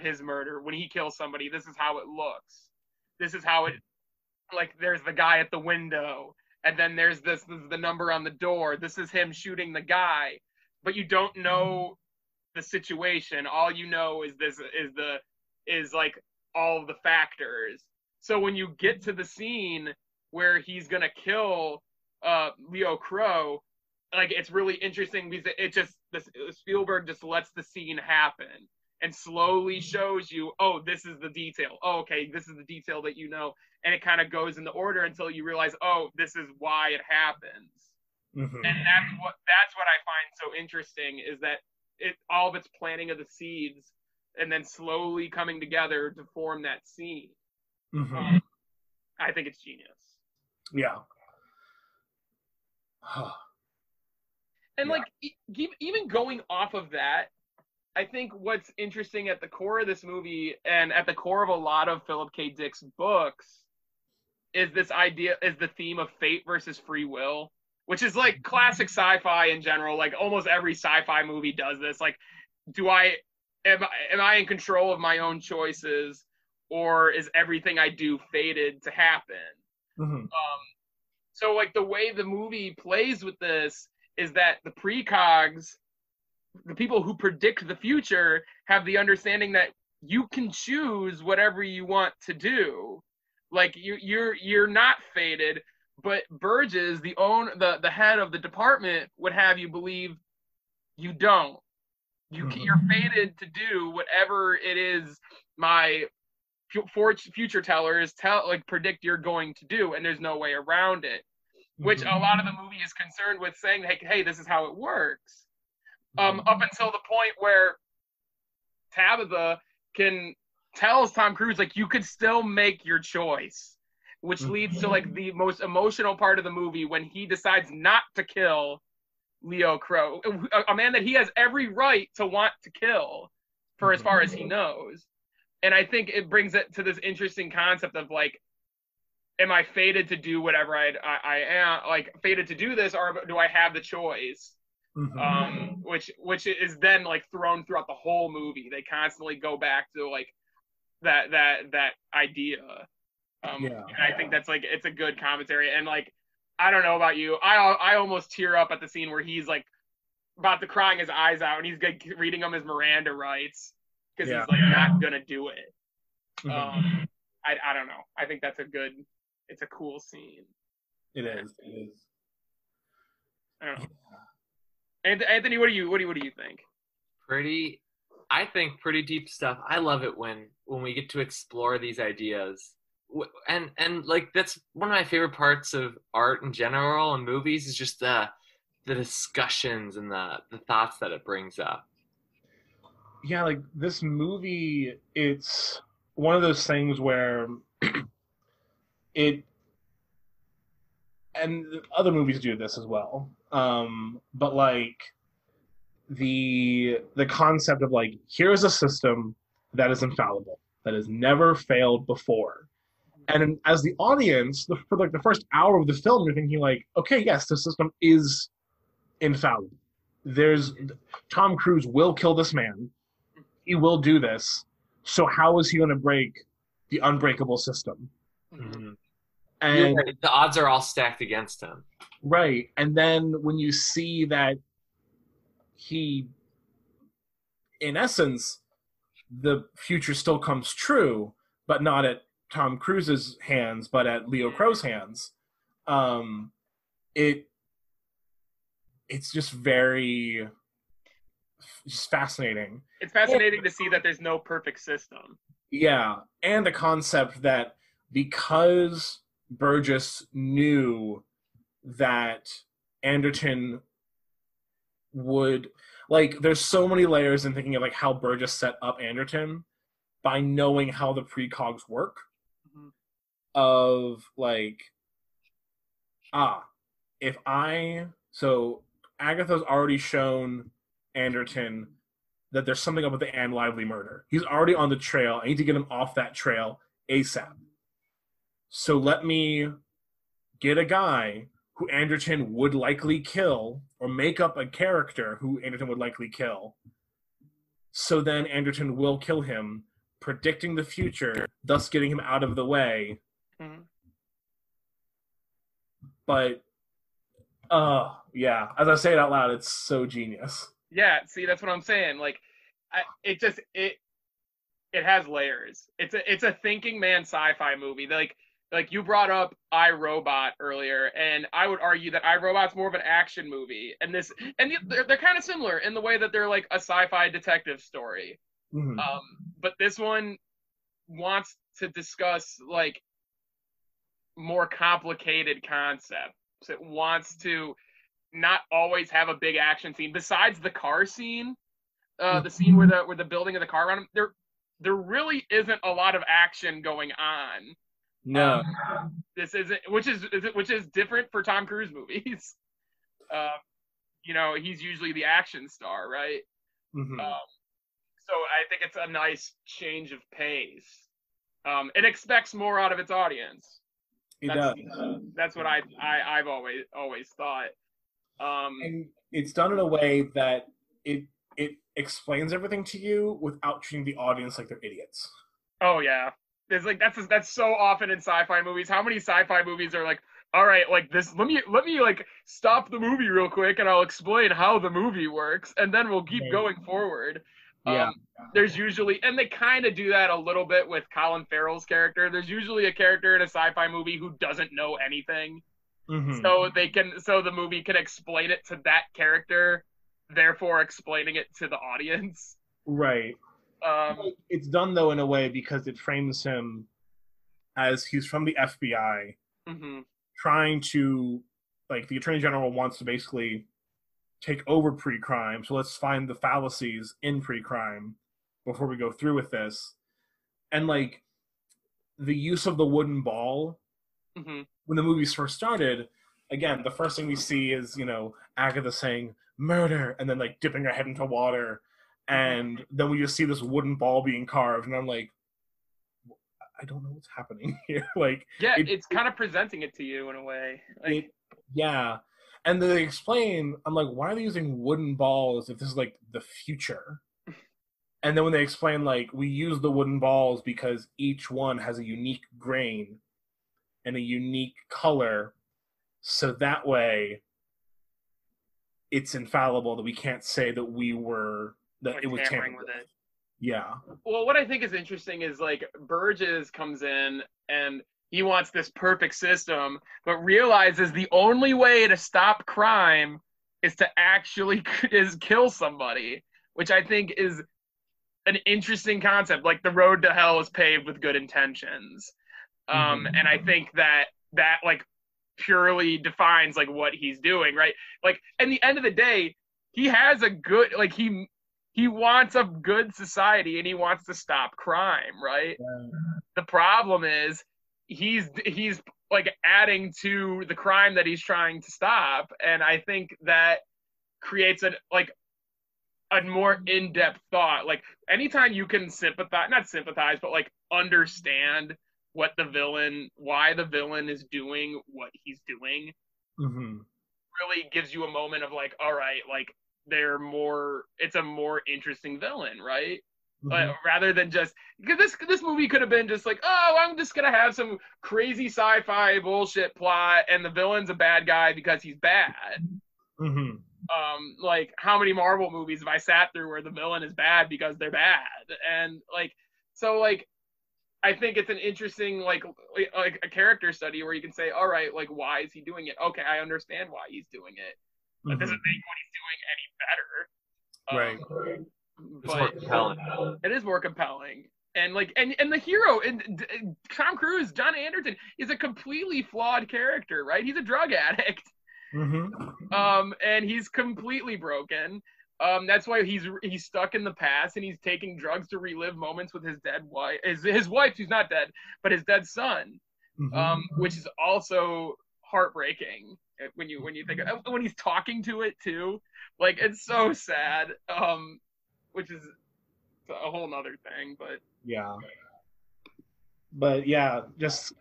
his murder, when he kills somebody, this is how it looks. This is how it, like there's the guy at the window, and then there's this is the number on the door. This is him shooting the guy, but you don't know the situation. All you know is is like all the factors. So when you get to the scene where he's gonna kill Leo Crow, like it's really interesting because Spielberg just lets the scene happen and slowly shows you, oh, this is the detail. Oh, okay, this is the detail that you know, and it kind of goes in the order until you realize, oh, this is why it happens. Mm-hmm. And that's what I find so interesting is that all of its planting of the seeds and then slowly coming together to form that scene. Mm-hmm. I think it's genius. Yeah. And like, even going off of that, I think what's interesting at the core of this movie and at the core of a lot of Philip K. Dick's books is this idea, is the theme of fate versus free will, which is like classic sci-fi in general. Like almost every sci-fi movie does this. Like, am I in control of my own choices, or is everything I do fated to happen? Mm-hmm. So like the way the movie plays with this is that the precogs, the people who predict the future, have the understanding that you can choose whatever you want to do. Like you're not fated. But Burgess, the head of the department, would have you believe you don't. You're fated to do whatever it is my future tellers predict you're going to do, and there's no way around it. Which a lot of the movie is concerned with saying, hey, this is how it works. Up until the point where Tabitha tells Tom Cruise, you could still make your choice, which leads to the most emotional part of the movie when he decides not to kill Leo Crow, a man that he has every right to want to kill for as far as he knows. And I think it brings it to this interesting concept of am I fated to do whatever I am, fated to do this, or do I have the choice? Which is then thrown throughout the whole movie. They constantly go back to that idea. I think that's it's a good commentary. And I don't know about you, I almost tear up at the scene where he's about to crying his eyes out, and he's reading him his Miranda rights because he's not gonna do it. I don't know. I think that's it's a cool scene. It is. I don't know. Yeah. Anthony, what do you think? Pretty deep stuff. I love it when we get to explore these ideas. And that's one of my favorite parts of art in general and movies is just the discussions and the thoughts that it brings up. Yeah, this movie, it's one of those things where it, and other movies do this as well, but the concept of here's a system that is infallible, that has never failed before, and as the audience, for the first hour of the film, you're thinking okay, yes, the system is infallible. Tom Cruise will kill this man, he will do this. So how is he going to break the unbreakable system? Mm-hmm. And right. The odds are all stacked against him. Right. And then when you see that he, in essence, the future still comes true, but not at Tom Cruise's hands, but at Leo Crow's hands, it's just very... just fascinating. It's fascinating to see that there's no perfect system. Yeah, and the concept that because Burgess knew that Anderton would, there's so many layers in thinking of how Burgess set up Anderton by knowing how the precogs work. Mm-hmm. Of so Agatha's already shown Anderton that there's something up with the Ann Lively murder. He's already on the trail. I need to get him off that trail ASAP. So let me get a guy who Anderton would likely kill, or make up a character who Anderton would likely kill. So then Anderton will kill him, predicting the future, thus getting him out of the way. Mm-hmm. But, as I say it out loud, it's so genius. Yeah, see, that's what I'm saying. It has layers. It's a thinking man sci-fi movie. Like you brought up I, Robot earlier, and I would argue that I, Robot's more of an action movie, and they're kind of similar in the way that they're a sci-fi detective story. Mm-hmm. But this one wants to discuss more complicated concepts. It wants to not always have a big action scene. Besides the car scene, the scene where the building of the car around him, there really isn't a lot of action going on. No, this isn't, which is different for Tom Cruise movies. He's usually the action star, right? Mm-hmm. So I think it's a nice change of pace. It expects more out of its audience. It does. That's what I've always thought. And it's done in a way that it explains everything to you without treating the audience like they're idiots. Oh yeah, there's that's so often in sci-fi movies. How many sci-fi movies are all right, this? Let me stop the movie real quick, and I'll explain how the movie works, and then we'll keep going forward. Yeah. There's usually, and they kind of do that a little bit with Colin Farrell's character. There's usually a character in a sci-fi movie who doesn't know anything. Mm-hmm. So the movie can explain it to that character, therefore explaining it to the audience. Right. It's done, though, in a way because it frames him as he's from the FBI, mm-hmm. trying to, like, the Attorney General wants to basically take over pre-crime, so let's find the fallacies in pre-crime before we go through with this. And, like, the use of the wooden ball, mm-hmm. when the movies first started, again, the first thing we see is, you know, Agatha saying, murder, and then, like, dipping her head into water, and then we just see this wooden ball being carved, and I'm like, I don't know what's happening here. Like, yeah, it's kind of presenting it to you in a way. Like, yeah. And then they explain, I'm like, why are they using wooden balls if this is, like, the future? And then when they explain, like, we use the wooden balls because each one has a unique grain and a unique color, so that way it's infallible, that we can't say that we were, that like it was tampering with it. Yeah. Well, what I think is interesting is, like, Burgess comes in and he wants this perfect system, but realizes the only way to stop crime is to actually kill somebody, which I think is an interesting concept. Like, the road to hell is paved with good intentions. Mm-hmm. And I think that like purely defines like what he's doing, right? Like, at the end of the day, he has a good, like, he wants a good society and he wants to stop crime, right? Yeah. The problem is he's like adding to the crime that he's trying to stop, and I think that creates a more in-depth thought. Like, anytime you can not sympathize but like understand why the villain is doing what he's doing, mm-hmm. really gives you a moment of like, all right, like, it's a more interesting villain, right? Mm-hmm. But rather than just, because this movie could have been just like, oh, I'm just gonna have some crazy sci-fi bullshit plot and the villain's a bad guy because he's bad. Mm-hmm. Like, how many Marvel movies have I sat through where the villain is bad because they're bad? And like, so like, I think it's an interesting like a character study where you can say, all right, like, why is he doing it? Okay, I understand why he's doing it. But mm-hmm. doesn't make what he's doing any better. Right. It is more compelling. And like, and the hero, and Tom Cruise, John Anderson, is a completely flawed character, right? He's a drug addict. Mm-hmm. And he's completely broken. That's why he's stuck in the past, and he's taking drugs to relive moments with his dead wife, his wife who's not dead, but his dead son, mm-hmm. Which is also heartbreaking when you think of, when he's talking to it too, like, it's so sad, which is a whole nother thing, but yeah. But yeah, just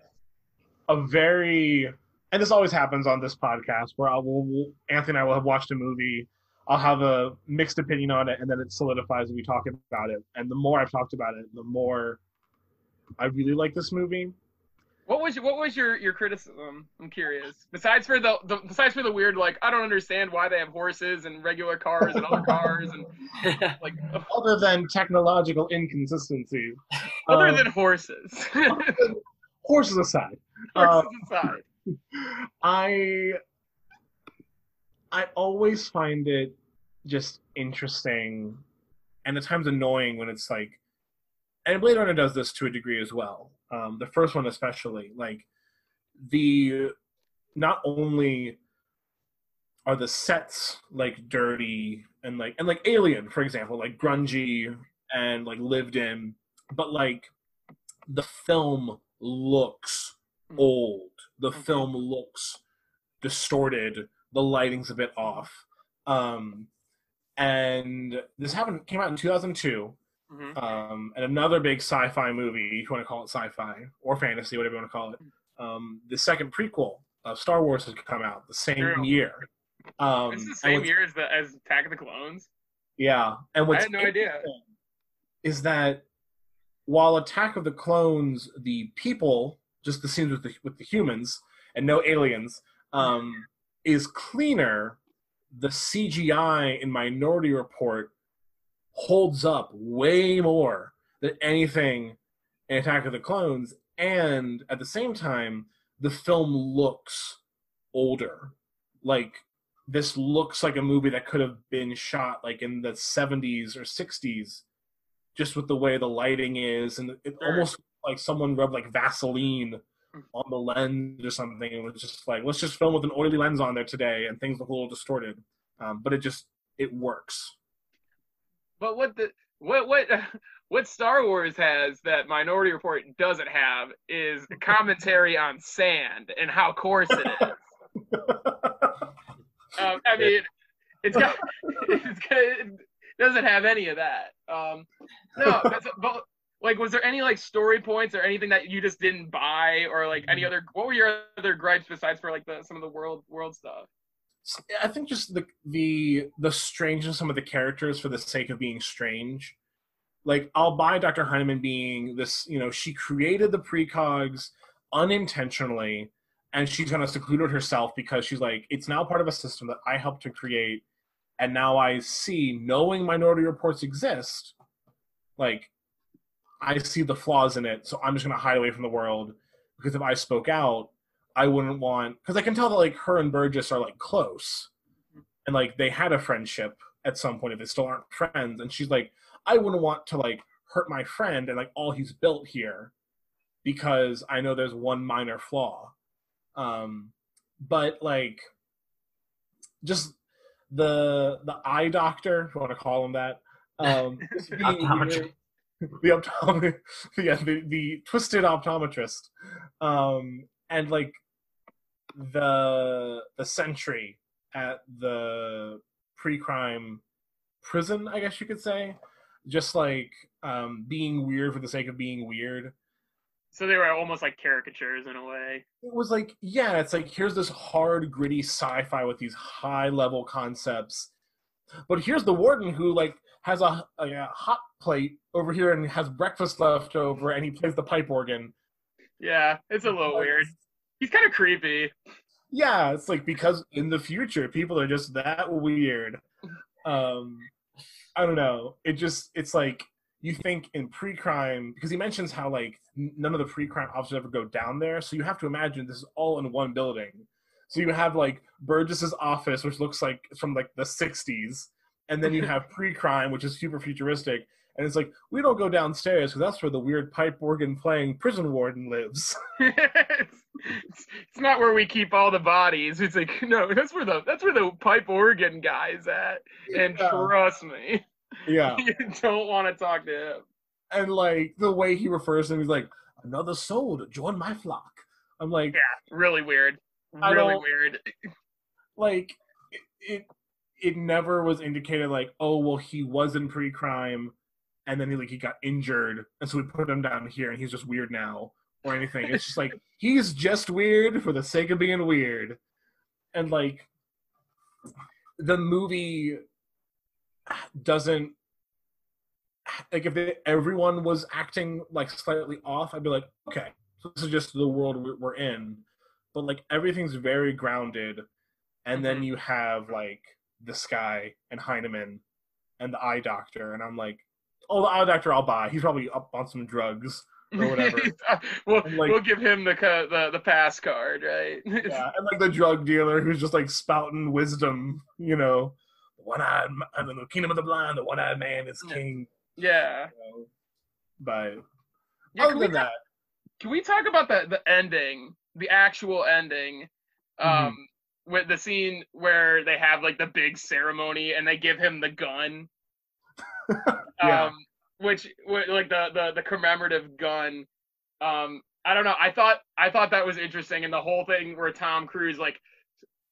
a very, and this always happens on this podcast where Anthony and I will have watched a movie. I'll have a mixed opinion on it, and then it solidifies and we talk about it. And the more I've talked about it, the more I really like this movie. What was your criticism? I'm curious. Besides for the weird, like, I don't understand why they have horses and regular cars and other cars and like. Other than technological inconsistencies. Other than horses. Horses aside. I always find it just interesting, and at times annoying when it's like, and Blade Runner does this to a degree as well. The first one especially, like, not only are the sets like dirty and like Alien, for example, like grungy and like lived in, but like the film looks old. The film looks distorted. The lighting's a bit off. And this came out in 2002. Mm-hmm. And another big sci-fi movie, if you want to call it sci-fi, or fantasy, whatever you want to call it. The second prequel of Star Wars had come out the same year. It's the same year as Attack of the Clones? Yeah. And I had no idea. Is that while Attack of the Clones, the people, just the scenes with the humans, and no aliens, is cleaner, the CGI in Minority Report holds up way more than anything in Attack of the Clones, and at the same time, the film looks older. Like, this looks like a movie that could have been shot like in the 70s or 60s, just with the way the lighting is, and it almost like someone rubbed like Vaseline on the lens or something, and was just like, let's just film with an oily lens on there today, and things look a little distorted, but it works. But what Star Wars has that Minority Report doesn't have is commentary on sand and how coarse it is. I mean, it doesn't have any of that. Like, was there any, like, story points or anything that you just didn't buy, or, like, any other – what were your other gripes besides for, like, some of the world stuff? I think just the strangeness of some of the characters for the sake of being strange. Like, I'll buy Dr. Hyneman being this – you know, she created the precogs unintentionally, and she's kind of secluded herself because she's like, it's now part of a system that I helped to create, and now I see, knowing Minority Reports exist, like – I see the flaws in it, so I'm just going to hide away from the world, because if I spoke out, I wouldn't want... Because I can tell that, like, her and Burgess are, like, close. And, like, they had a friendship at some point, if they still aren't friends. And she's like, I wouldn't want to, like, hurt my friend and, like, all he's built here, because I know there's one minor flaw. But, like, just the eye doctor, if you want to call him that, just being the twisted optometrist, and like the sentry at the pre-crime prison, I guess you could say, just like being weird for the sake of being weird. So they were almost like caricatures in a way. It was like, yeah, it's like, here's this hard, gritty sci-fi with these high-level concepts, but here's the warden who like has a hot plate over here and has breakfast left over, and he plays the pipe organ. Yeah, it's a little weird. He's kind of creepy. Yeah, it's like, because in the future people are just that weird. I don't know. It's like, you think in pre-crime, because he mentions how like none of the pre-crime officers ever go down there, so you have to imagine this is all in one building. So you have like Burgess's office, which looks like from like the 60s, and then you have pre-crime, which is super futuristic, and it's like, we don't go downstairs because that's where the weird pipe organ playing prison warden lives. It's not where we keep all the bodies. It's like, no, that's where the pipe organ guy's at. And yeah. Trust me, yeah, you don't want to talk to him. And like the way he refers to him, he's like, another soul to join my flock. I'm like, yeah, really weird, really weird. Like it never was indicated like, oh, well, he was in pre-crime, and then he got injured, and so we put him down here, and he's just weird now, or anything. It's just like, he's just weird for the sake of being weird. And, like, the movie doesn't... Like, everyone was acting, like, slightly off, I'd be like, okay, so this is just the world we're in. But, like, everything's very grounded, and then you have, like, this guy and Heineman and the eye doctor, and I'm like, oh, the eye doctor I'll buy, he's probably up on some drugs or whatever. We'll give him the pass card, right? Yeah, and like the drug dealer who's just like spouting wisdom, you know, one-eyed, I'm in the kingdom of the blind, the one-eyed man is king. Yeah, you know? But yeah, other than that, can we talk about the ending, the actual ending? With the scene where they have like the big ceremony and they give him the gun, yeah. Which like the commemorative gun. I don't know. I thought that was interesting, and the whole thing where Tom Cruise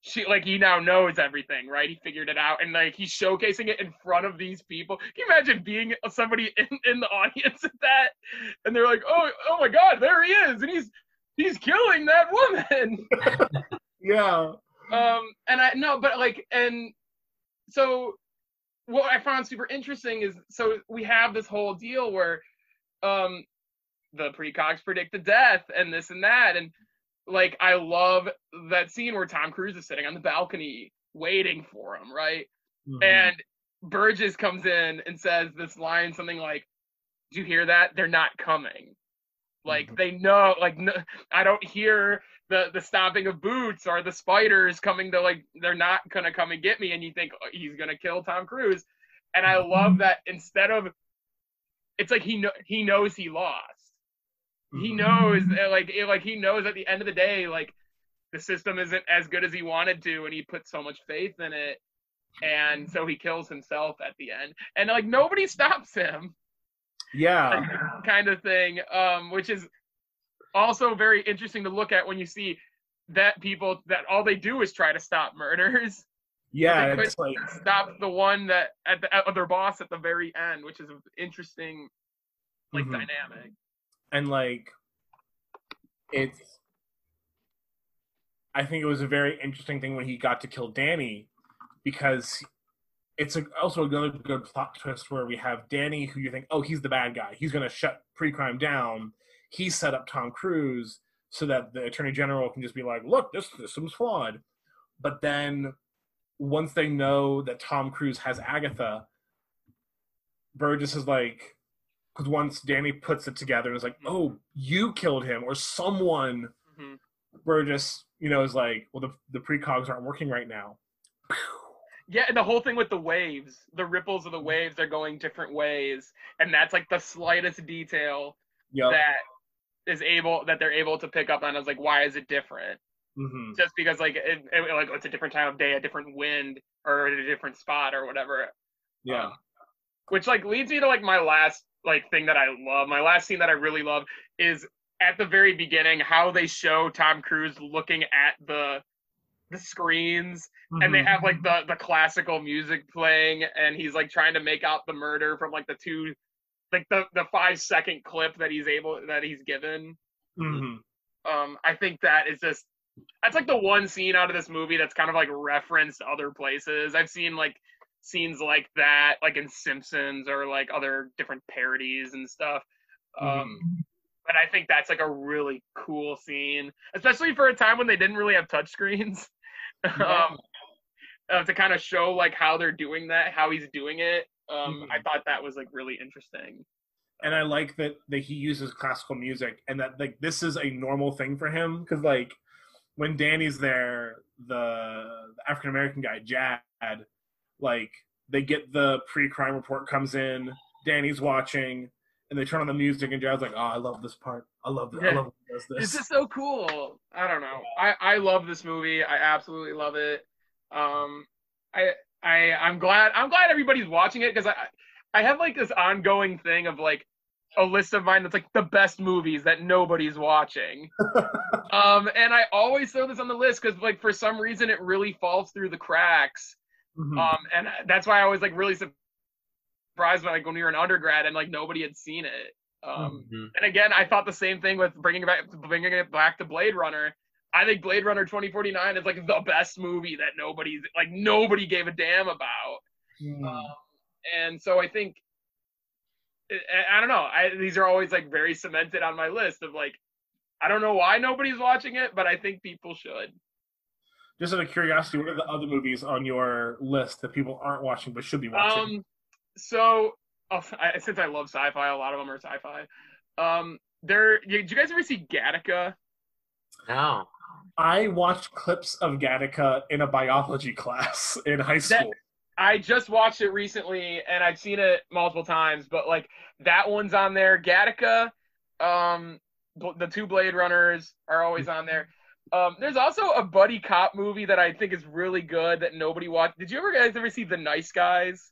he now knows everything, right? He figured it out, and like he's showcasing it in front of these people. Can you imagine being somebody in the audience at that, and they're like, oh my God, there he is, and he's killing that woman. Yeah. So what I found super interesting is, so we have this whole deal where the precogs predict the death and this and that, and like I love that scene where Tom Cruise is sitting on the balcony waiting for him, right? And Burgess comes in and says this line, something like, "Do you hear that? They're not coming." Like, they know, like, no, I don't hear the stomping of boots or the spiders coming to, like, they're not going to come and get me. And you think, oh, he's going to kill Tom Cruise. And I love that instead of, it's like he knows he lost. He knows, like he knows at the end of the day, like, the system isn't as good as he wanted to, and he put so much faith in it. And so he kills himself at the end. And, like, nobody stops him. Yeah, kind of thing, which is also very interesting to look at when you see that people that all they do is try to stop murders. Yeah, it's like stop the one that at the other boss at the very end, which is an interesting, like, dynamic. And, like, it's, I think it was a very interesting thing when he got to kill Danny, because it's also another good plot twist where we have Danny, who you think, oh, he's the bad guy. He's going to shut pre-crime down. He set up Tom Cruise so that the Attorney General can just be like, look, this system's flawed. But then once they know that Tom Cruise has Agatha, Burgess is like, because once Danny puts it together and is like, oh, you killed him or someone, Burgess, you know, is like, well, the precogs aren't working right now. Yeah, and the whole thing with the waves, the ripples of the waves are going different ways, and that's, like, the slightest detail that is able, that they're able to pick up on. I was like, why is it different? Just because, like, it, like, it's a different time of day, a different wind, or a different spot, or whatever. Yeah. Which, like, leads me to, like, my last, like, thing that I love, my last scene that I really love is at the very beginning, how they show Tom Cruise looking at the screens, and they have, like, the classical music playing, and he's, like, trying to make out the murder from, like, the two, like, the 5-second clip that he's able, that he's given. I think that is just, that's, like, the one scene out of this movie that's kind of, like, referenced other places. I've seen, like, scenes like that, like, in Simpsons or, like, other different parodies and stuff. But I think that's, like, a really cool scene, especially for a time when they didn't really have touchscreens. To kind of show, like, how they're doing that, how he's doing it. I thought that was, like, really interesting. And I like that he uses classical music, and that, like, this is a normal thing for him, because, like, when Danny's there, the African-American guy, Jad, like, they get the pre-crime report comes in, Danny's watching, and they turn on the music, and Jad's like, oh, I love this part. I love this. Yeah. I love this. This is so cool. I don't know. I love this movie. I absolutely love it. I'm glad everybody's watching it, because I have, like, this ongoing thing of, like, a list of mine that's, like, the best movies that nobody's watching. And I always throw this on the list because, like, for some reason it really falls through the cracks. And that's why I was, like, really surprised when we were in undergrad and, like, nobody had seen it. And again, I thought the same thing with bringing it back to Blade Runner. I think Blade Runner 2049 is, like, the best movie that nobody gave a damn about. And so I think, I don't know, these are always, like, very cemented on my list of, like, I don't know why nobody's watching it, but I think people should. Just out of curiosity, what are the other movies on your list that people aren't watching but should be watching? Since I love sci-fi, a lot of them are sci-fi. Did you guys ever see Gattaca? No. I watched clips of Gattaca in a biology class in high school. I just watched it recently, and I've seen it multiple times, but, like, that one's on there. Gattaca, the two Blade Runners are always on there. There's also a buddy cop movie that I think is really good that nobody watched. Did you guys ever see The Nice Guys?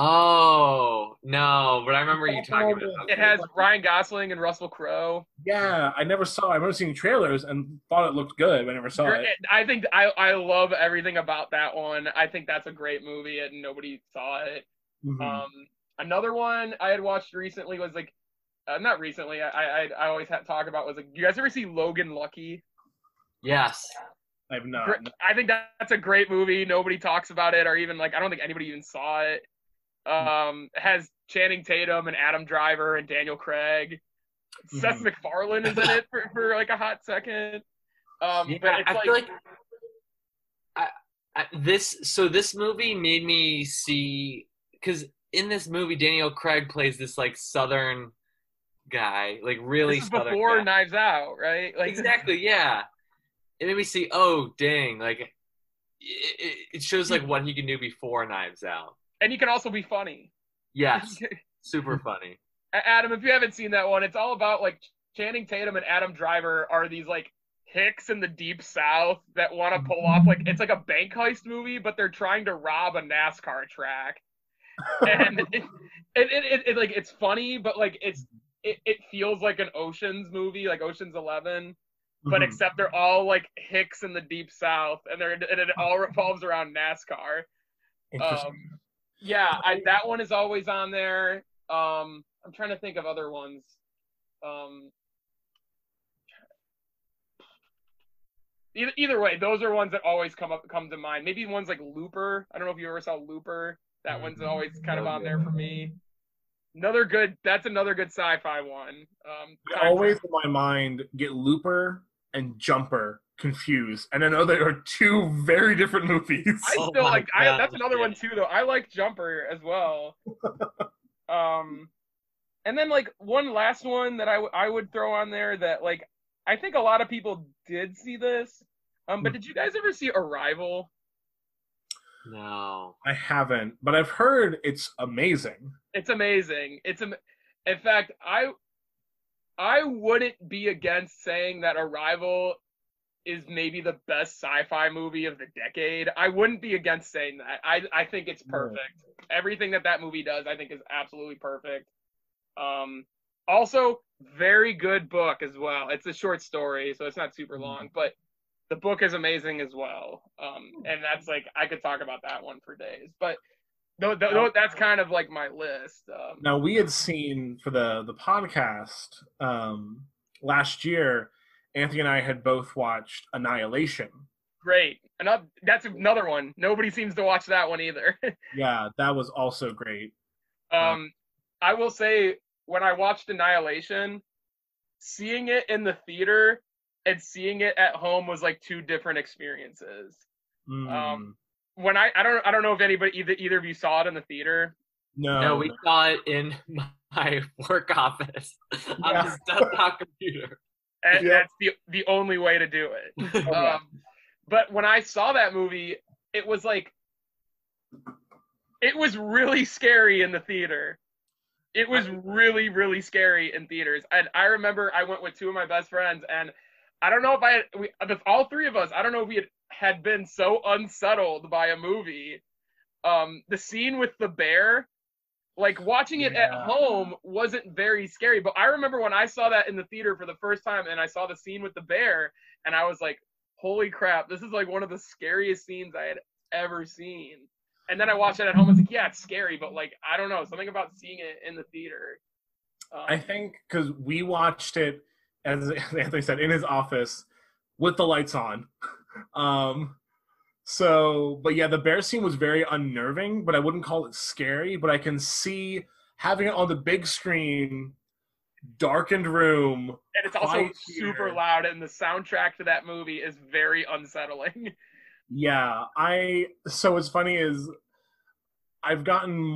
Oh, no, but I remember you talking about it. It has Ryan Gosling and Russell Crowe. Yeah, I never saw it. I remember seeing trailers and thought it looked good, but I never saw it. I think I love everything about that one. I think that's a great movie, and nobody saw it. Another one I had watched recently was, like, not recently, I always had to talk about was, like, you guys ever see Logan Lucky? Yes. I have not. I think that's a great movie. Nobody talks about it, or even, like, I don't think anybody even saw it. Has Channing Tatum and Adam Driver and Daniel Craig. Seth MacFarlane is in it for like a hot second. But it's I feel like I This movie made me see, because in this movie Daniel Craig plays this like Southern guy, like really Southern before guy. Knives Out, right? Like exactly, yeah. It made me see, oh dang, like it shows like what he can do before Knives Out. And he can also be funny. Yes, super funny. Adam, if you haven't seen that one, it's all about like Channing Tatum and Adam Driver are these like hicks in the Deep South that want to pull off like, it's like a bank heist movie, but they're trying to rob a NASCAR track. And it like, it's funny, but like it feels like an Ocean's movie, like Ocean's 11, but mm-hmm. except they're all like hicks in the Deep South, and it all revolves around NASCAR. Yeah, that one is always on there. I'm trying to think of other ones. Either way, those are ones that always come to mind. Maybe ones like Looper. I don't know if you ever saw Looper. That mm-hmm. one's always kind of on there for me. That's another good sci-fi one. I always, in my mind, get Looper and Jumper confused, and I know they are two very different movies. I still that's another one too, though. I like Jumper as well. And then like one last one that I would throw on there that like I think a lot of people did see this. But did you guys ever see Arrival? No, I haven't, but I've heard it's amazing. It's amazing. In fact, I wouldn't be against saying that Arrival is maybe the best sci-fi movie of the decade. I wouldn't be against saying that. I think it's perfect. Yeah. Everything that movie does, I think, is absolutely perfect. Also, very good book as well. It's a short story, so it's not super long, but the book is amazing as well. And that's like, I could talk about that one for days, but that's kind of like my list. Now, we had seen for the podcast last year, Anthony and I had both watched Annihilation. Great. That's another one. Nobody seems to watch that one either. Yeah, that was also great. I will say, when I watched Annihilation, seeing it in the theater and seeing it at home was like two different experiences. Mm. When I don't know if anybody either of you saw it in the theater. No, we saw it in my work office on this desktop computer. And that's the only way to do it. Okay. But when I saw that movie, it was like, it was really scary in the theater. It was really, really scary in theaters. And I remember I went with two of my best friends, and I don't know if all three of us, I don't know if we had been so unsettled by a movie. The scene with the bear, like watching it at home wasn't very scary, but I remember when I saw that in the theater for the first time and I saw the scene with the bear and I was like, holy crap, this is like one of the scariest scenes I had ever seen. And then I watched it at home and was like, yeah, it's scary, but like, I don't know, something about seeing it in the theater. I think because we watched it, as Anthony said, in his office with the lights on. But yeah, the bear scene was very unnerving, but I wouldn't call it scary, but I can see having it on the big screen, darkened room. And it's also super loud, and the soundtrack to that movie is very unsettling. Yeah, so what's funny is I've gotten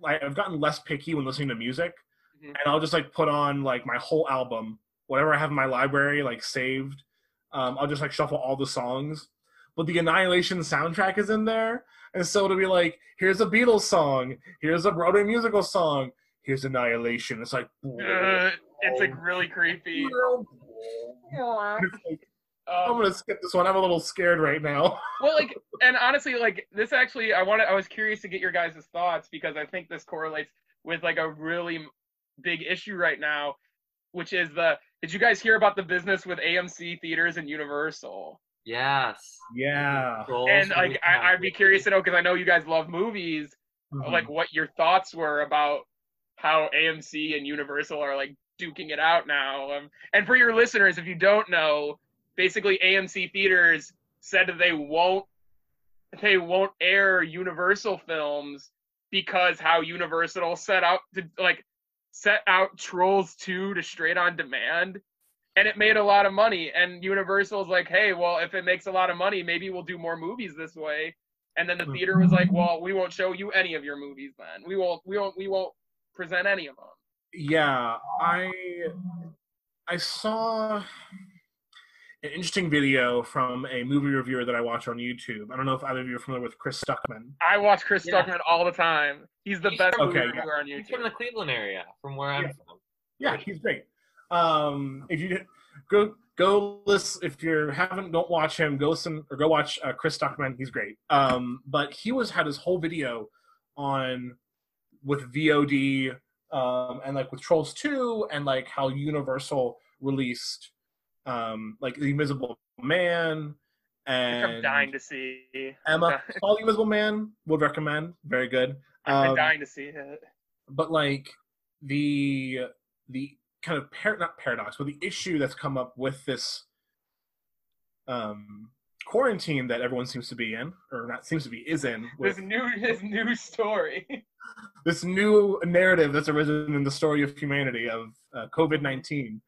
less picky when listening to music, mm-hmm. and I'll just like put on like my whole album, whatever I have in my library, like saved. I'll just like shuffle all the songs. But the Annihilation soundtrack is in there. And so it'll be like, here's a Beatles song. Here's a Broadway musical song. Here's Annihilation. It's like... it's like really creepy. I'm going to skip this one. I'm a little scared right now. Well, like, and honestly, like, this actually, I was curious to get your guys' thoughts, because I think this correlates with like a really big issue right now, which is did you guys hear about the business with AMC theaters and Universal? Yes. Yeah. And like, I'd be curious to know, because I know you guys love movies, mm-hmm. like what your thoughts were about how AMC and Universal are like duking it out now. And for your listeners, if you don't know, basically AMC theaters said that they won't air Universal films because how Universal set out Trolls 2 to straight on demand. And it made a lot of money. And Universal's like, hey, well, if it makes a lot of money, maybe we'll do more movies this way. And then the theater was like, well, we won't show you any of your movies then. We won't present any of them. Yeah, I saw an interesting video from a movie reviewer that I watch on YouTube. I don't know if either of you are familiar with Chris Stuckmann. I watch Chris Stuckmann all the time. He's best movie reviewer on YouTube. He's from the Cleveland area, from where I'm from. Yeah, he's great. If you go listen, if you haven't, don't watch him. Go listen or go watch Chris Stuckmann. He's great. But he had his whole video on with VOD. And like with Trolls 2 and like how Universal released like The Invisible Man and which I'm dying to see. Emma saw The Invisible Man, would recommend. Very good. I'm dying to see it. But like the kind of not paradox, but the issue that's come up with this quarantine that everyone seems to be in, or not seems to be, is in. With this new story. This new narrative that's arisen in the story of humanity, of COVID-19.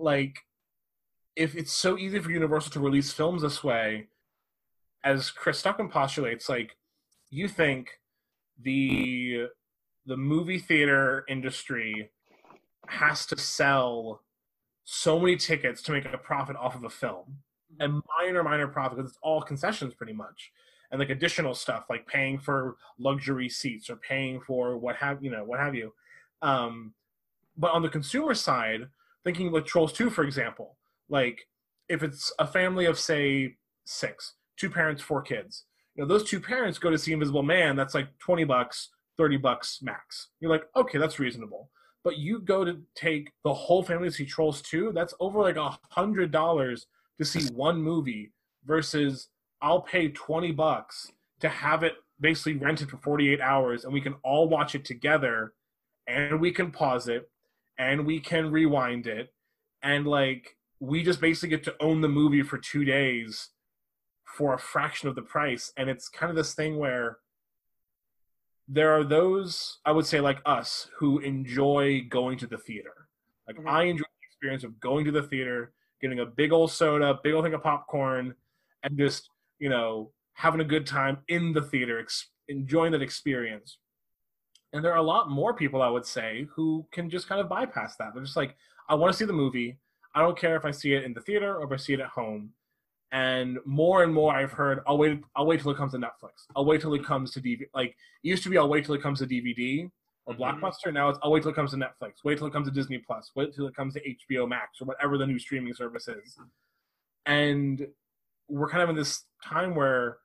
Like, if it's so easy for Universal to release films this way, as Chris Stuckmann postulates, like, you think the movie theater industry has to sell so many tickets to make a profit off of a film. A minor profit, because it's all concessions pretty much, and like additional stuff like paying for luxury seats or paying for what have you. But on the consumer side, thinking about Trolls 2, for example, like if it's a family of say 6, 2 parents, 4 kids, you know, those 2 parents go to see Invisible Man. That's like $20, $30 max. You're like, okay, that's reasonable. But you go to take the whole family to see Trolls 2, that's over like $100 to see one movie versus I'll pay $20 to have it basically rented for 48 hours and we can all watch it together and we can pause it and we can rewind it. And like, we just basically get to own the movie for 2 days for a fraction of the price. And it's kind of this thing where there are those, I would say like us, who enjoy going to the theater. Like I enjoy the experience of going to the theater, getting a big old soda, big old thing of popcorn, and just, you know, having a good time in the theater, enjoying that experience. And there are a lot more people, I would say, who can just kind of bypass that. They're just like, I want to see the movie. I don't care if I see it in the theater or if I see it at home. And more I've heard, I'll wait till it comes to Netflix. I'll wait till it comes to DVD. Like, it used to be I'll wait till it comes to DVD or Blockbuster. Now it's I'll wait till it comes to Netflix, wait till it comes to Disney Plus, wait till it comes to HBO Max or whatever the new streaming service is. And we're kind of in this time where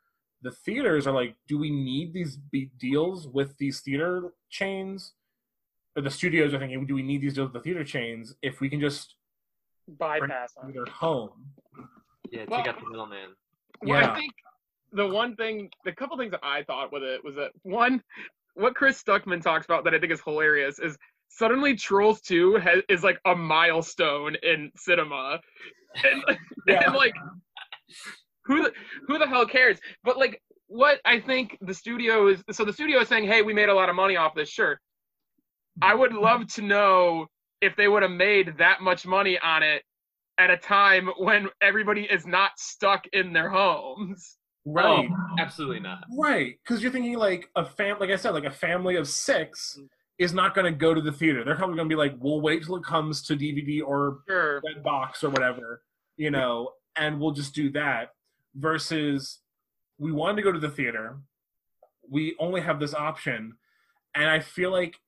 the theaters are like, do we need these big deals with these theater chains? Or the studios are thinking, do we need these deals with the theater chains if we can just bypass their home? Yeah, take out the middleman. Well, yeah. I think the couple things that I thought with it was that, one, what Chris Stuckmann talks about that I think is hilarious is suddenly Trolls 2 is like a milestone in cinema. And, and like, who the hell cares? But like, what I think the studio is saying, hey, we made a lot of money off this, sure. I would love to know if they would have made that much money on it at a time when everybody is not stuck in their homes. Right. Oh, absolutely not. Right. Because you're thinking like a family of 6 is not going to go to the theater. They're probably going to be like, we'll wait till it comes to DVD or red box or whatever, you know, and we'll just do that. Versus we wanted to go to the theater. We only have this option. And I feel like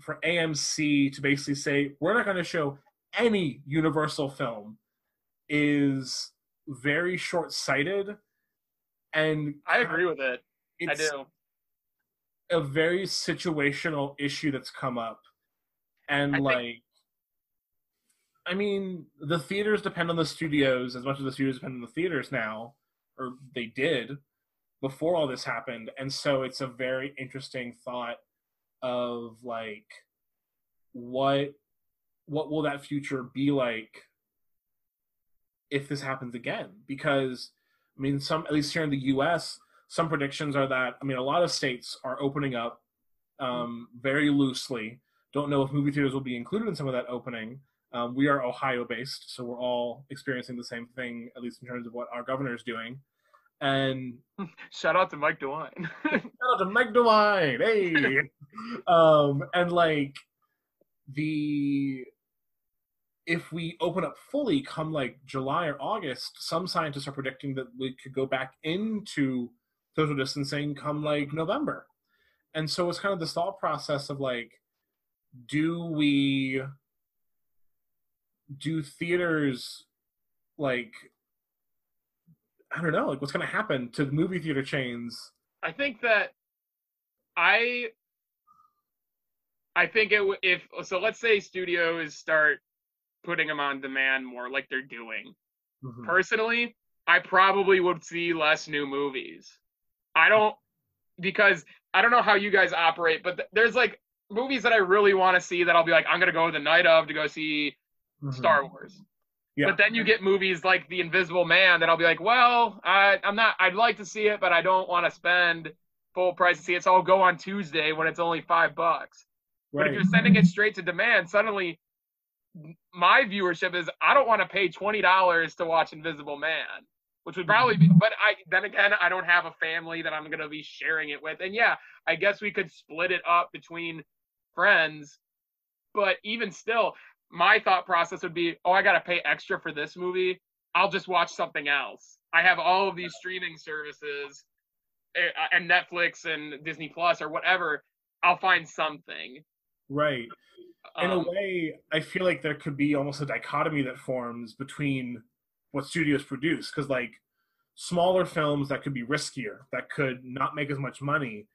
for AMC to basically say, we're not going to show any Universal film is very short-sighted. And I agree with it. It's I do. A very situational issue that's come up. And I mean, the theaters depend on the studios as much as the studios depend on the theaters now, or they did before all this happened. And so it's a very interesting thought of like, what will that future be like if this happens again? Because I mean, at least here in the U.S., some predictions are that, I mean, a lot of states are opening up very loosely. Don't know if movie theaters will be included in some of that opening, We are Ohio-based, so we're all experiencing the same thing, at least in terms of what our governor is doing. And shout out to Mike DeWine. Shout out to Mike DeWine. Hey. And like if we open up fully come like July or August, some scientists are predicting that we could go back into social distancing come like November. And so it's kind of this thought process of like, do theaters, like, I don't know, like what's going to happen to the movie theater chains? I think that I think let's say studios start putting them on demand more like they're doing. Mm-hmm. Personally, I probably would see less new movies. Because I don't know how you guys operate, but there's like movies that I really want to see that I'll be like, I'm going to go the night of to go see mm-hmm. Star Wars. Yeah. But then you get movies like The Invisible Man that I'll be like, well, I'd like to see it, but I don't want to spend full price to see it. So I'll go on Tuesday when it's only $5. Right. But if you're sending it straight to demand, suddenly my viewership is, I don't want to pay $20 to watch Invisible Man, which would probably be, but I don't have a family that I'm going to be sharing it with. And yeah, I guess we could split it up between friends, but even still, my thought process would be, I got to pay extra for this movie. I'll just watch something else. I have all of these streaming services and Netflix and Disney Plus or whatever. I'll find something. Right. In a way, I feel like there could be almost a dichotomy that forms between what studios produce. Because like smaller films that could be riskier, that could not make as much money,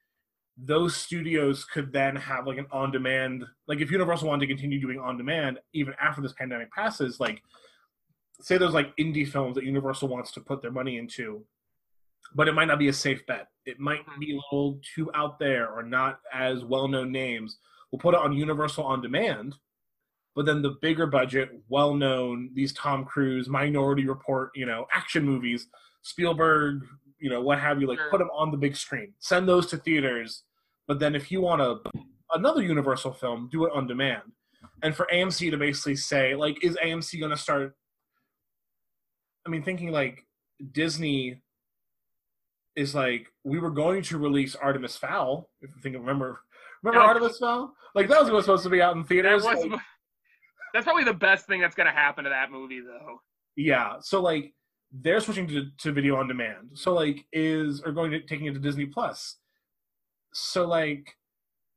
those studios could then have like an on-demand, like if Universal wanted to continue doing on-demand even after this pandemic passes, like say there's like indie films that Universal wants to put their money into, but it might not be a safe bet. It might be a little too out there or not as well-known names. We'll put it on Universal on demand, but then the bigger budget, well-known, these Tom Cruise, Minority Report, action movies, Spielberg, what have you, like put them on the big screen, send those to theaters. But then if you want another Universal film, do it on demand. And for AMC to basically say, like, is AMC going to start, thinking like Disney is like, we were going to release Artemis Fowl. If you think, remember Artemis Fowl? Like that was what was supposed to be out in theaters. That's probably the best thing that's going to happen to that movie though. Yeah. So like, they're switching to video on demand. So like taking it to Disney Plus. So like,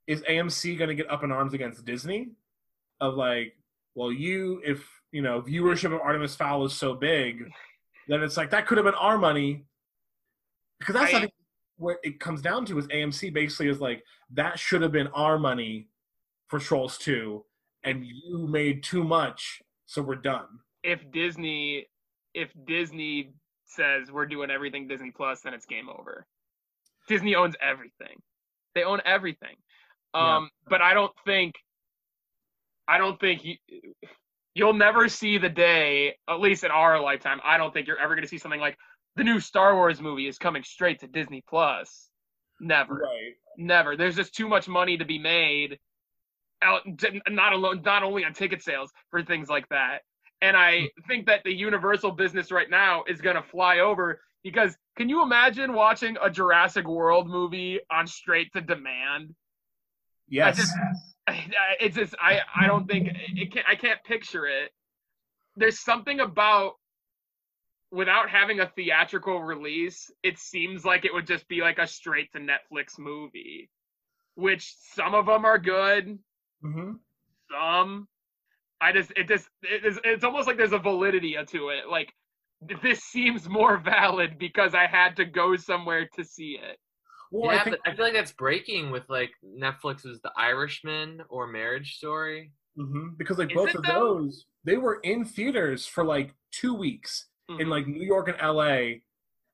is AMC going to get up in arms against Disney of like, well, if viewership of Artemis Fowl is so big, then it's like, that could have been our money. Because that's not what it comes down to, is AMC basically is like, that should have been our money for Trolls 2 and you made too much. So we're done. If Disney says we're doing everything Disney Plus, then it's game over. Disney owns everything. They own everything. Yeah. But I don't think you'll never see the day, at least in our lifetime, I don't think you're ever going to see something like the new Star Wars movie is coming straight to Disney Plus. Never. Right. Never. There's just too much money to be made out, not only on ticket sales for things like that. And I think that the Universal business right now is going to fly over, because can you imagine watching a Jurassic World movie on straight to demand? Yes. I don't think I can't picture it. There's something about, without having a theatrical release, it seems like it would just be like a straight to Netflix movie, which some of them are good. Mm-hmm. Some. It's almost like there's a validity to it. Like, this seems more valid because I had to go somewhere to see it. Well, yeah, I feel like that's breaking with like Netflix's The Irishman or Marriage Story. Mm-hmm. Because like both of those, they were in theaters for like 2 weeks mm-hmm. in like New York and LA,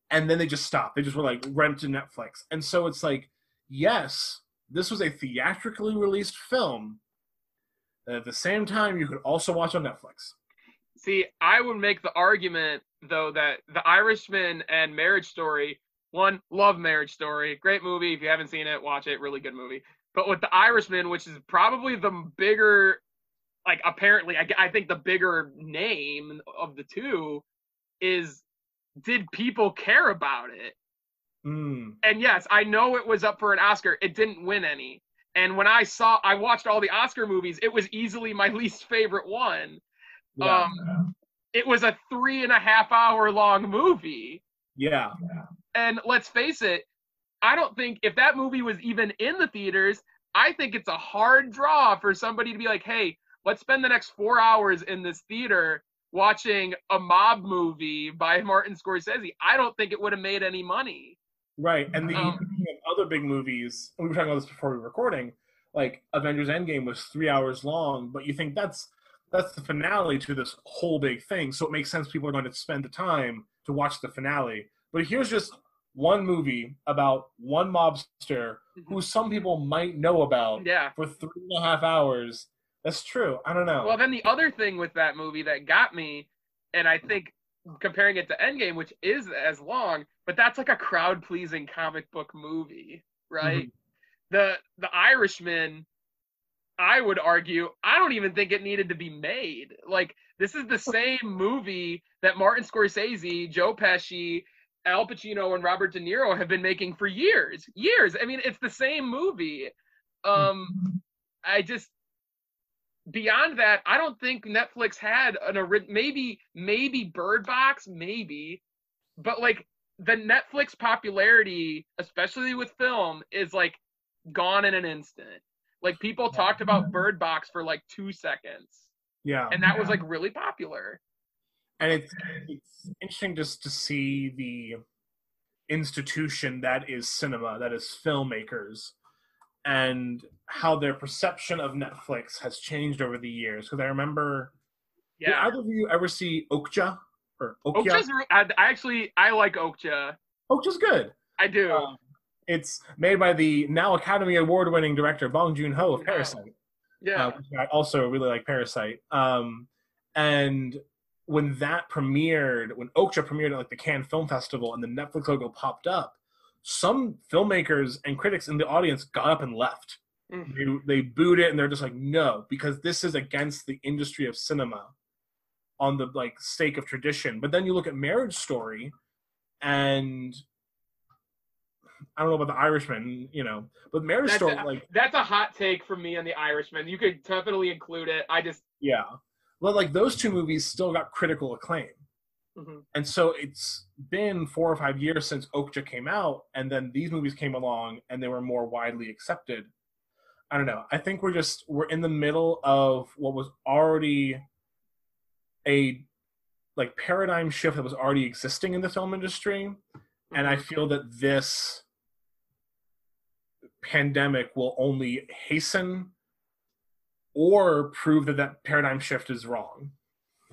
and then they just stopped. They just were like rent to Netflix. And so it's like, yes, this was a theatrically released film. At the same time, you could also watch on Netflix. See, I would make the argument, though, that The Irishman and Marriage Story, love Marriage Story. Great movie. If you haven't seen it, watch it. Really good movie. But with The Irishman, which is probably the bigger like, apparently, I think the bigger name of the two is, did people care about it? Mm. And yes, I know it was up for an Oscar. It didn't win any. And when I watched all the Oscar movies, it was easily my least favorite one. Yeah. It was a 3.5 hour long movie. Yeah. And let's face it, I don't think, if that movie was even in the theaters, I think it's a hard draw for somebody to be like, hey, let's spend the next 4 hours in this theater watching a mob movie by Martin Scorsese. I don't think it would have made any money. Right. And the other big movies, we were talking about this before we were recording, like Avengers Endgame was 3 hours long, but you think that's the finale to this whole big thing, so it makes sense people are going to spend the time to watch the finale. But here's just one movie about one mobster who some people might know about for 3.5 hours. That's true. I don't know. Well, then the other thing with that movie that got me, and I think comparing it to Endgame, which is as long, but that's like a crowd-pleasing comic book movie, right? Mm-hmm. The Irishman, I would argue, I don't even think it needed to be made. Like, this is the same movie that Martin Scorsese, Joe Pesci, Al Pacino, and Robert De Niro have been making for years. Years. I mean, it's the same movie. I just... Beyond that, I don't think Netflix had an original, maybe Bird Box, maybe, but like the Netflix popularity, especially with film, is like gone in an instant. Like people talked about Bird Box for like 2 seconds. Yeah. And that was like really popular. And it's interesting just to see the institution that is cinema, that is filmmakers, and how their perception of Netflix has changed over the years. Because I remember, did either of you ever see Okja? Or Okja? I like Okja. Okja's good. I do. It's made by the now Academy Award-winning director Bong Joon-ho of Parasite. Yeah. I also really like Parasite. And when Okja premiered at like the Cannes Film Festival and the Netflix logo popped up, some filmmakers and critics in the audience got up and left. Mm-hmm. They booed it, and they're just like, no, because this is against the industry of cinema on the like sake of tradition. But then you look at Marriage Story, and I don't know about The Irishman, you know, but that's a hot take from me on The Irishman. You could definitely include it. Well, like those two movies still got critical acclaim. Mm-hmm. And so it's been 4 or 5 years since Okja came out, and then these movies came along and they were more widely accepted. I don't know. I think we're in the middle of what was already a like paradigm shift that was already existing in the film industry. And I feel that this pandemic will only hasten or prove that paradigm shift is wrong.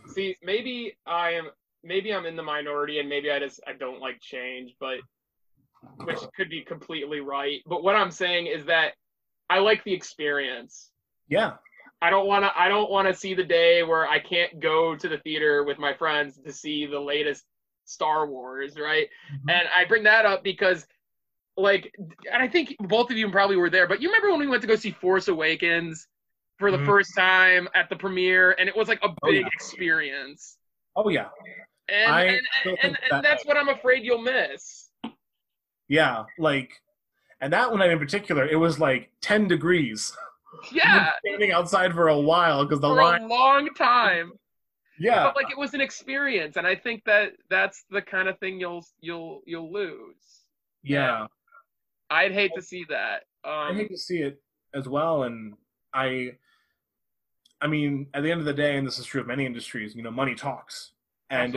See, maybe I'm in the minority, and maybe I don't like change, but which could be completely right. But what I'm saying is that I like the experience. Yeah. I don't want to see the day where I can't go to the theater with my friends to see the latest Star Wars, right? Mm-hmm. And I bring that up because like, and I think both of you probably were there, but you remember when we went to go see Force Awakens for the first time at the premiere, and it was like a big experience. Oh yeah. And that's what I'm afraid you'll miss. Yeah, like, and that one in particular, it was like 10 degrees. Yeah. Standing outside for a while because the line. For a long time. Yeah. But like it was an experience, and I think that's the kind of thing you'll lose. Yeah. I'd hate to see that. I'd hate to see it as well, and I mean, at the end of the day, and this is true of many industries, you know, money talks. And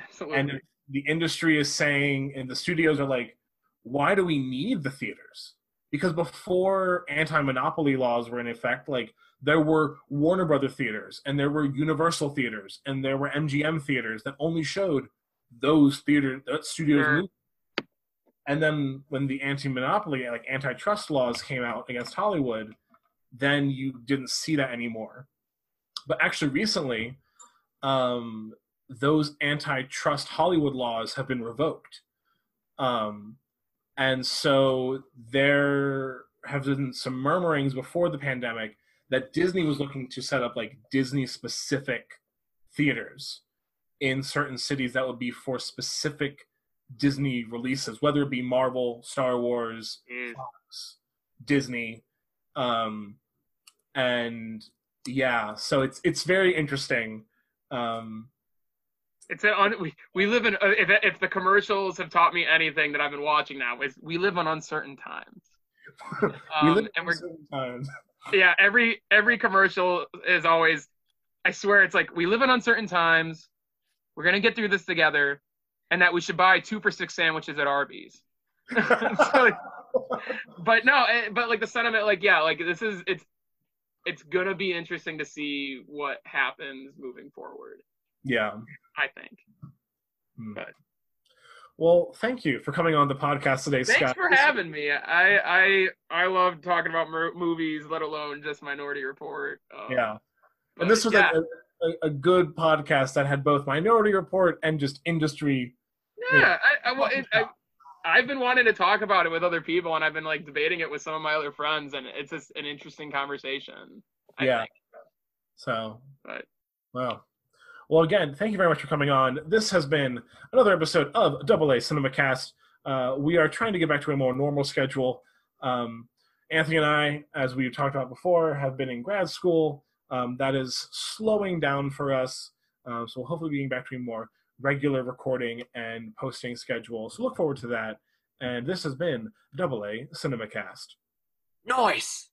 Absolutely. And if the industry is saying, and the studios are like, why do we need the theaters? Because before anti-monopoly laws were in effect, like, there were Warner Brothers theaters, and there were Universal theaters, and there were MGM theaters that only showed those theaters, that studios movies. And then when the anti-monopoly, like, antitrust laws came out against Hollywood, then you didn't see that anymore. But actually recently, those antitrust Hollywood laws have been revoked. And so there have been some murmurings before the pandemic that Disney was looking to set up like Disney-specific theaters in certain cities that would be for specific Disney releases, whether it be Marvel, Star Wars, Fox, Disney, and yeah, so it's very interesting. It's on we live in if the commercials have taught me anything that I've been watching now is we live on uncertain times. Yeah, every commercial is always, I swear it's like, we live in uncertain times, we're gonna get through this together, and that we should buy 2 for $6 sandwiches at Arby's. So, but no, but like the sentiment, like yeah, like this is it's gonna be interesting to see what happens moving forward. Yeah, I think. But well, thank you for coming on the podcast today, Scott. Thanks for having me. I love talking about movies, let alone just Minority Report. Yeah, and this was a good podcast that had both Minority Report and just industry. Yeah, you know, I've been wanting to talk about it with other people, and I've been like debating it with some of my other friends, and it's just an interesting conversation. I think. So. But. Wow. Well, again, thank you very much for coming on. This has been another episode of Double A CinemaCast. We are trying to get back to a more normal schedule. Anthony and I, as we've talked about before, have been in grad school. That is slowing down for us. So we'll hopefully be getting back to a more regular recording and posting schedule. So look forward to that. And this has been Double A CinemaCast. Nice!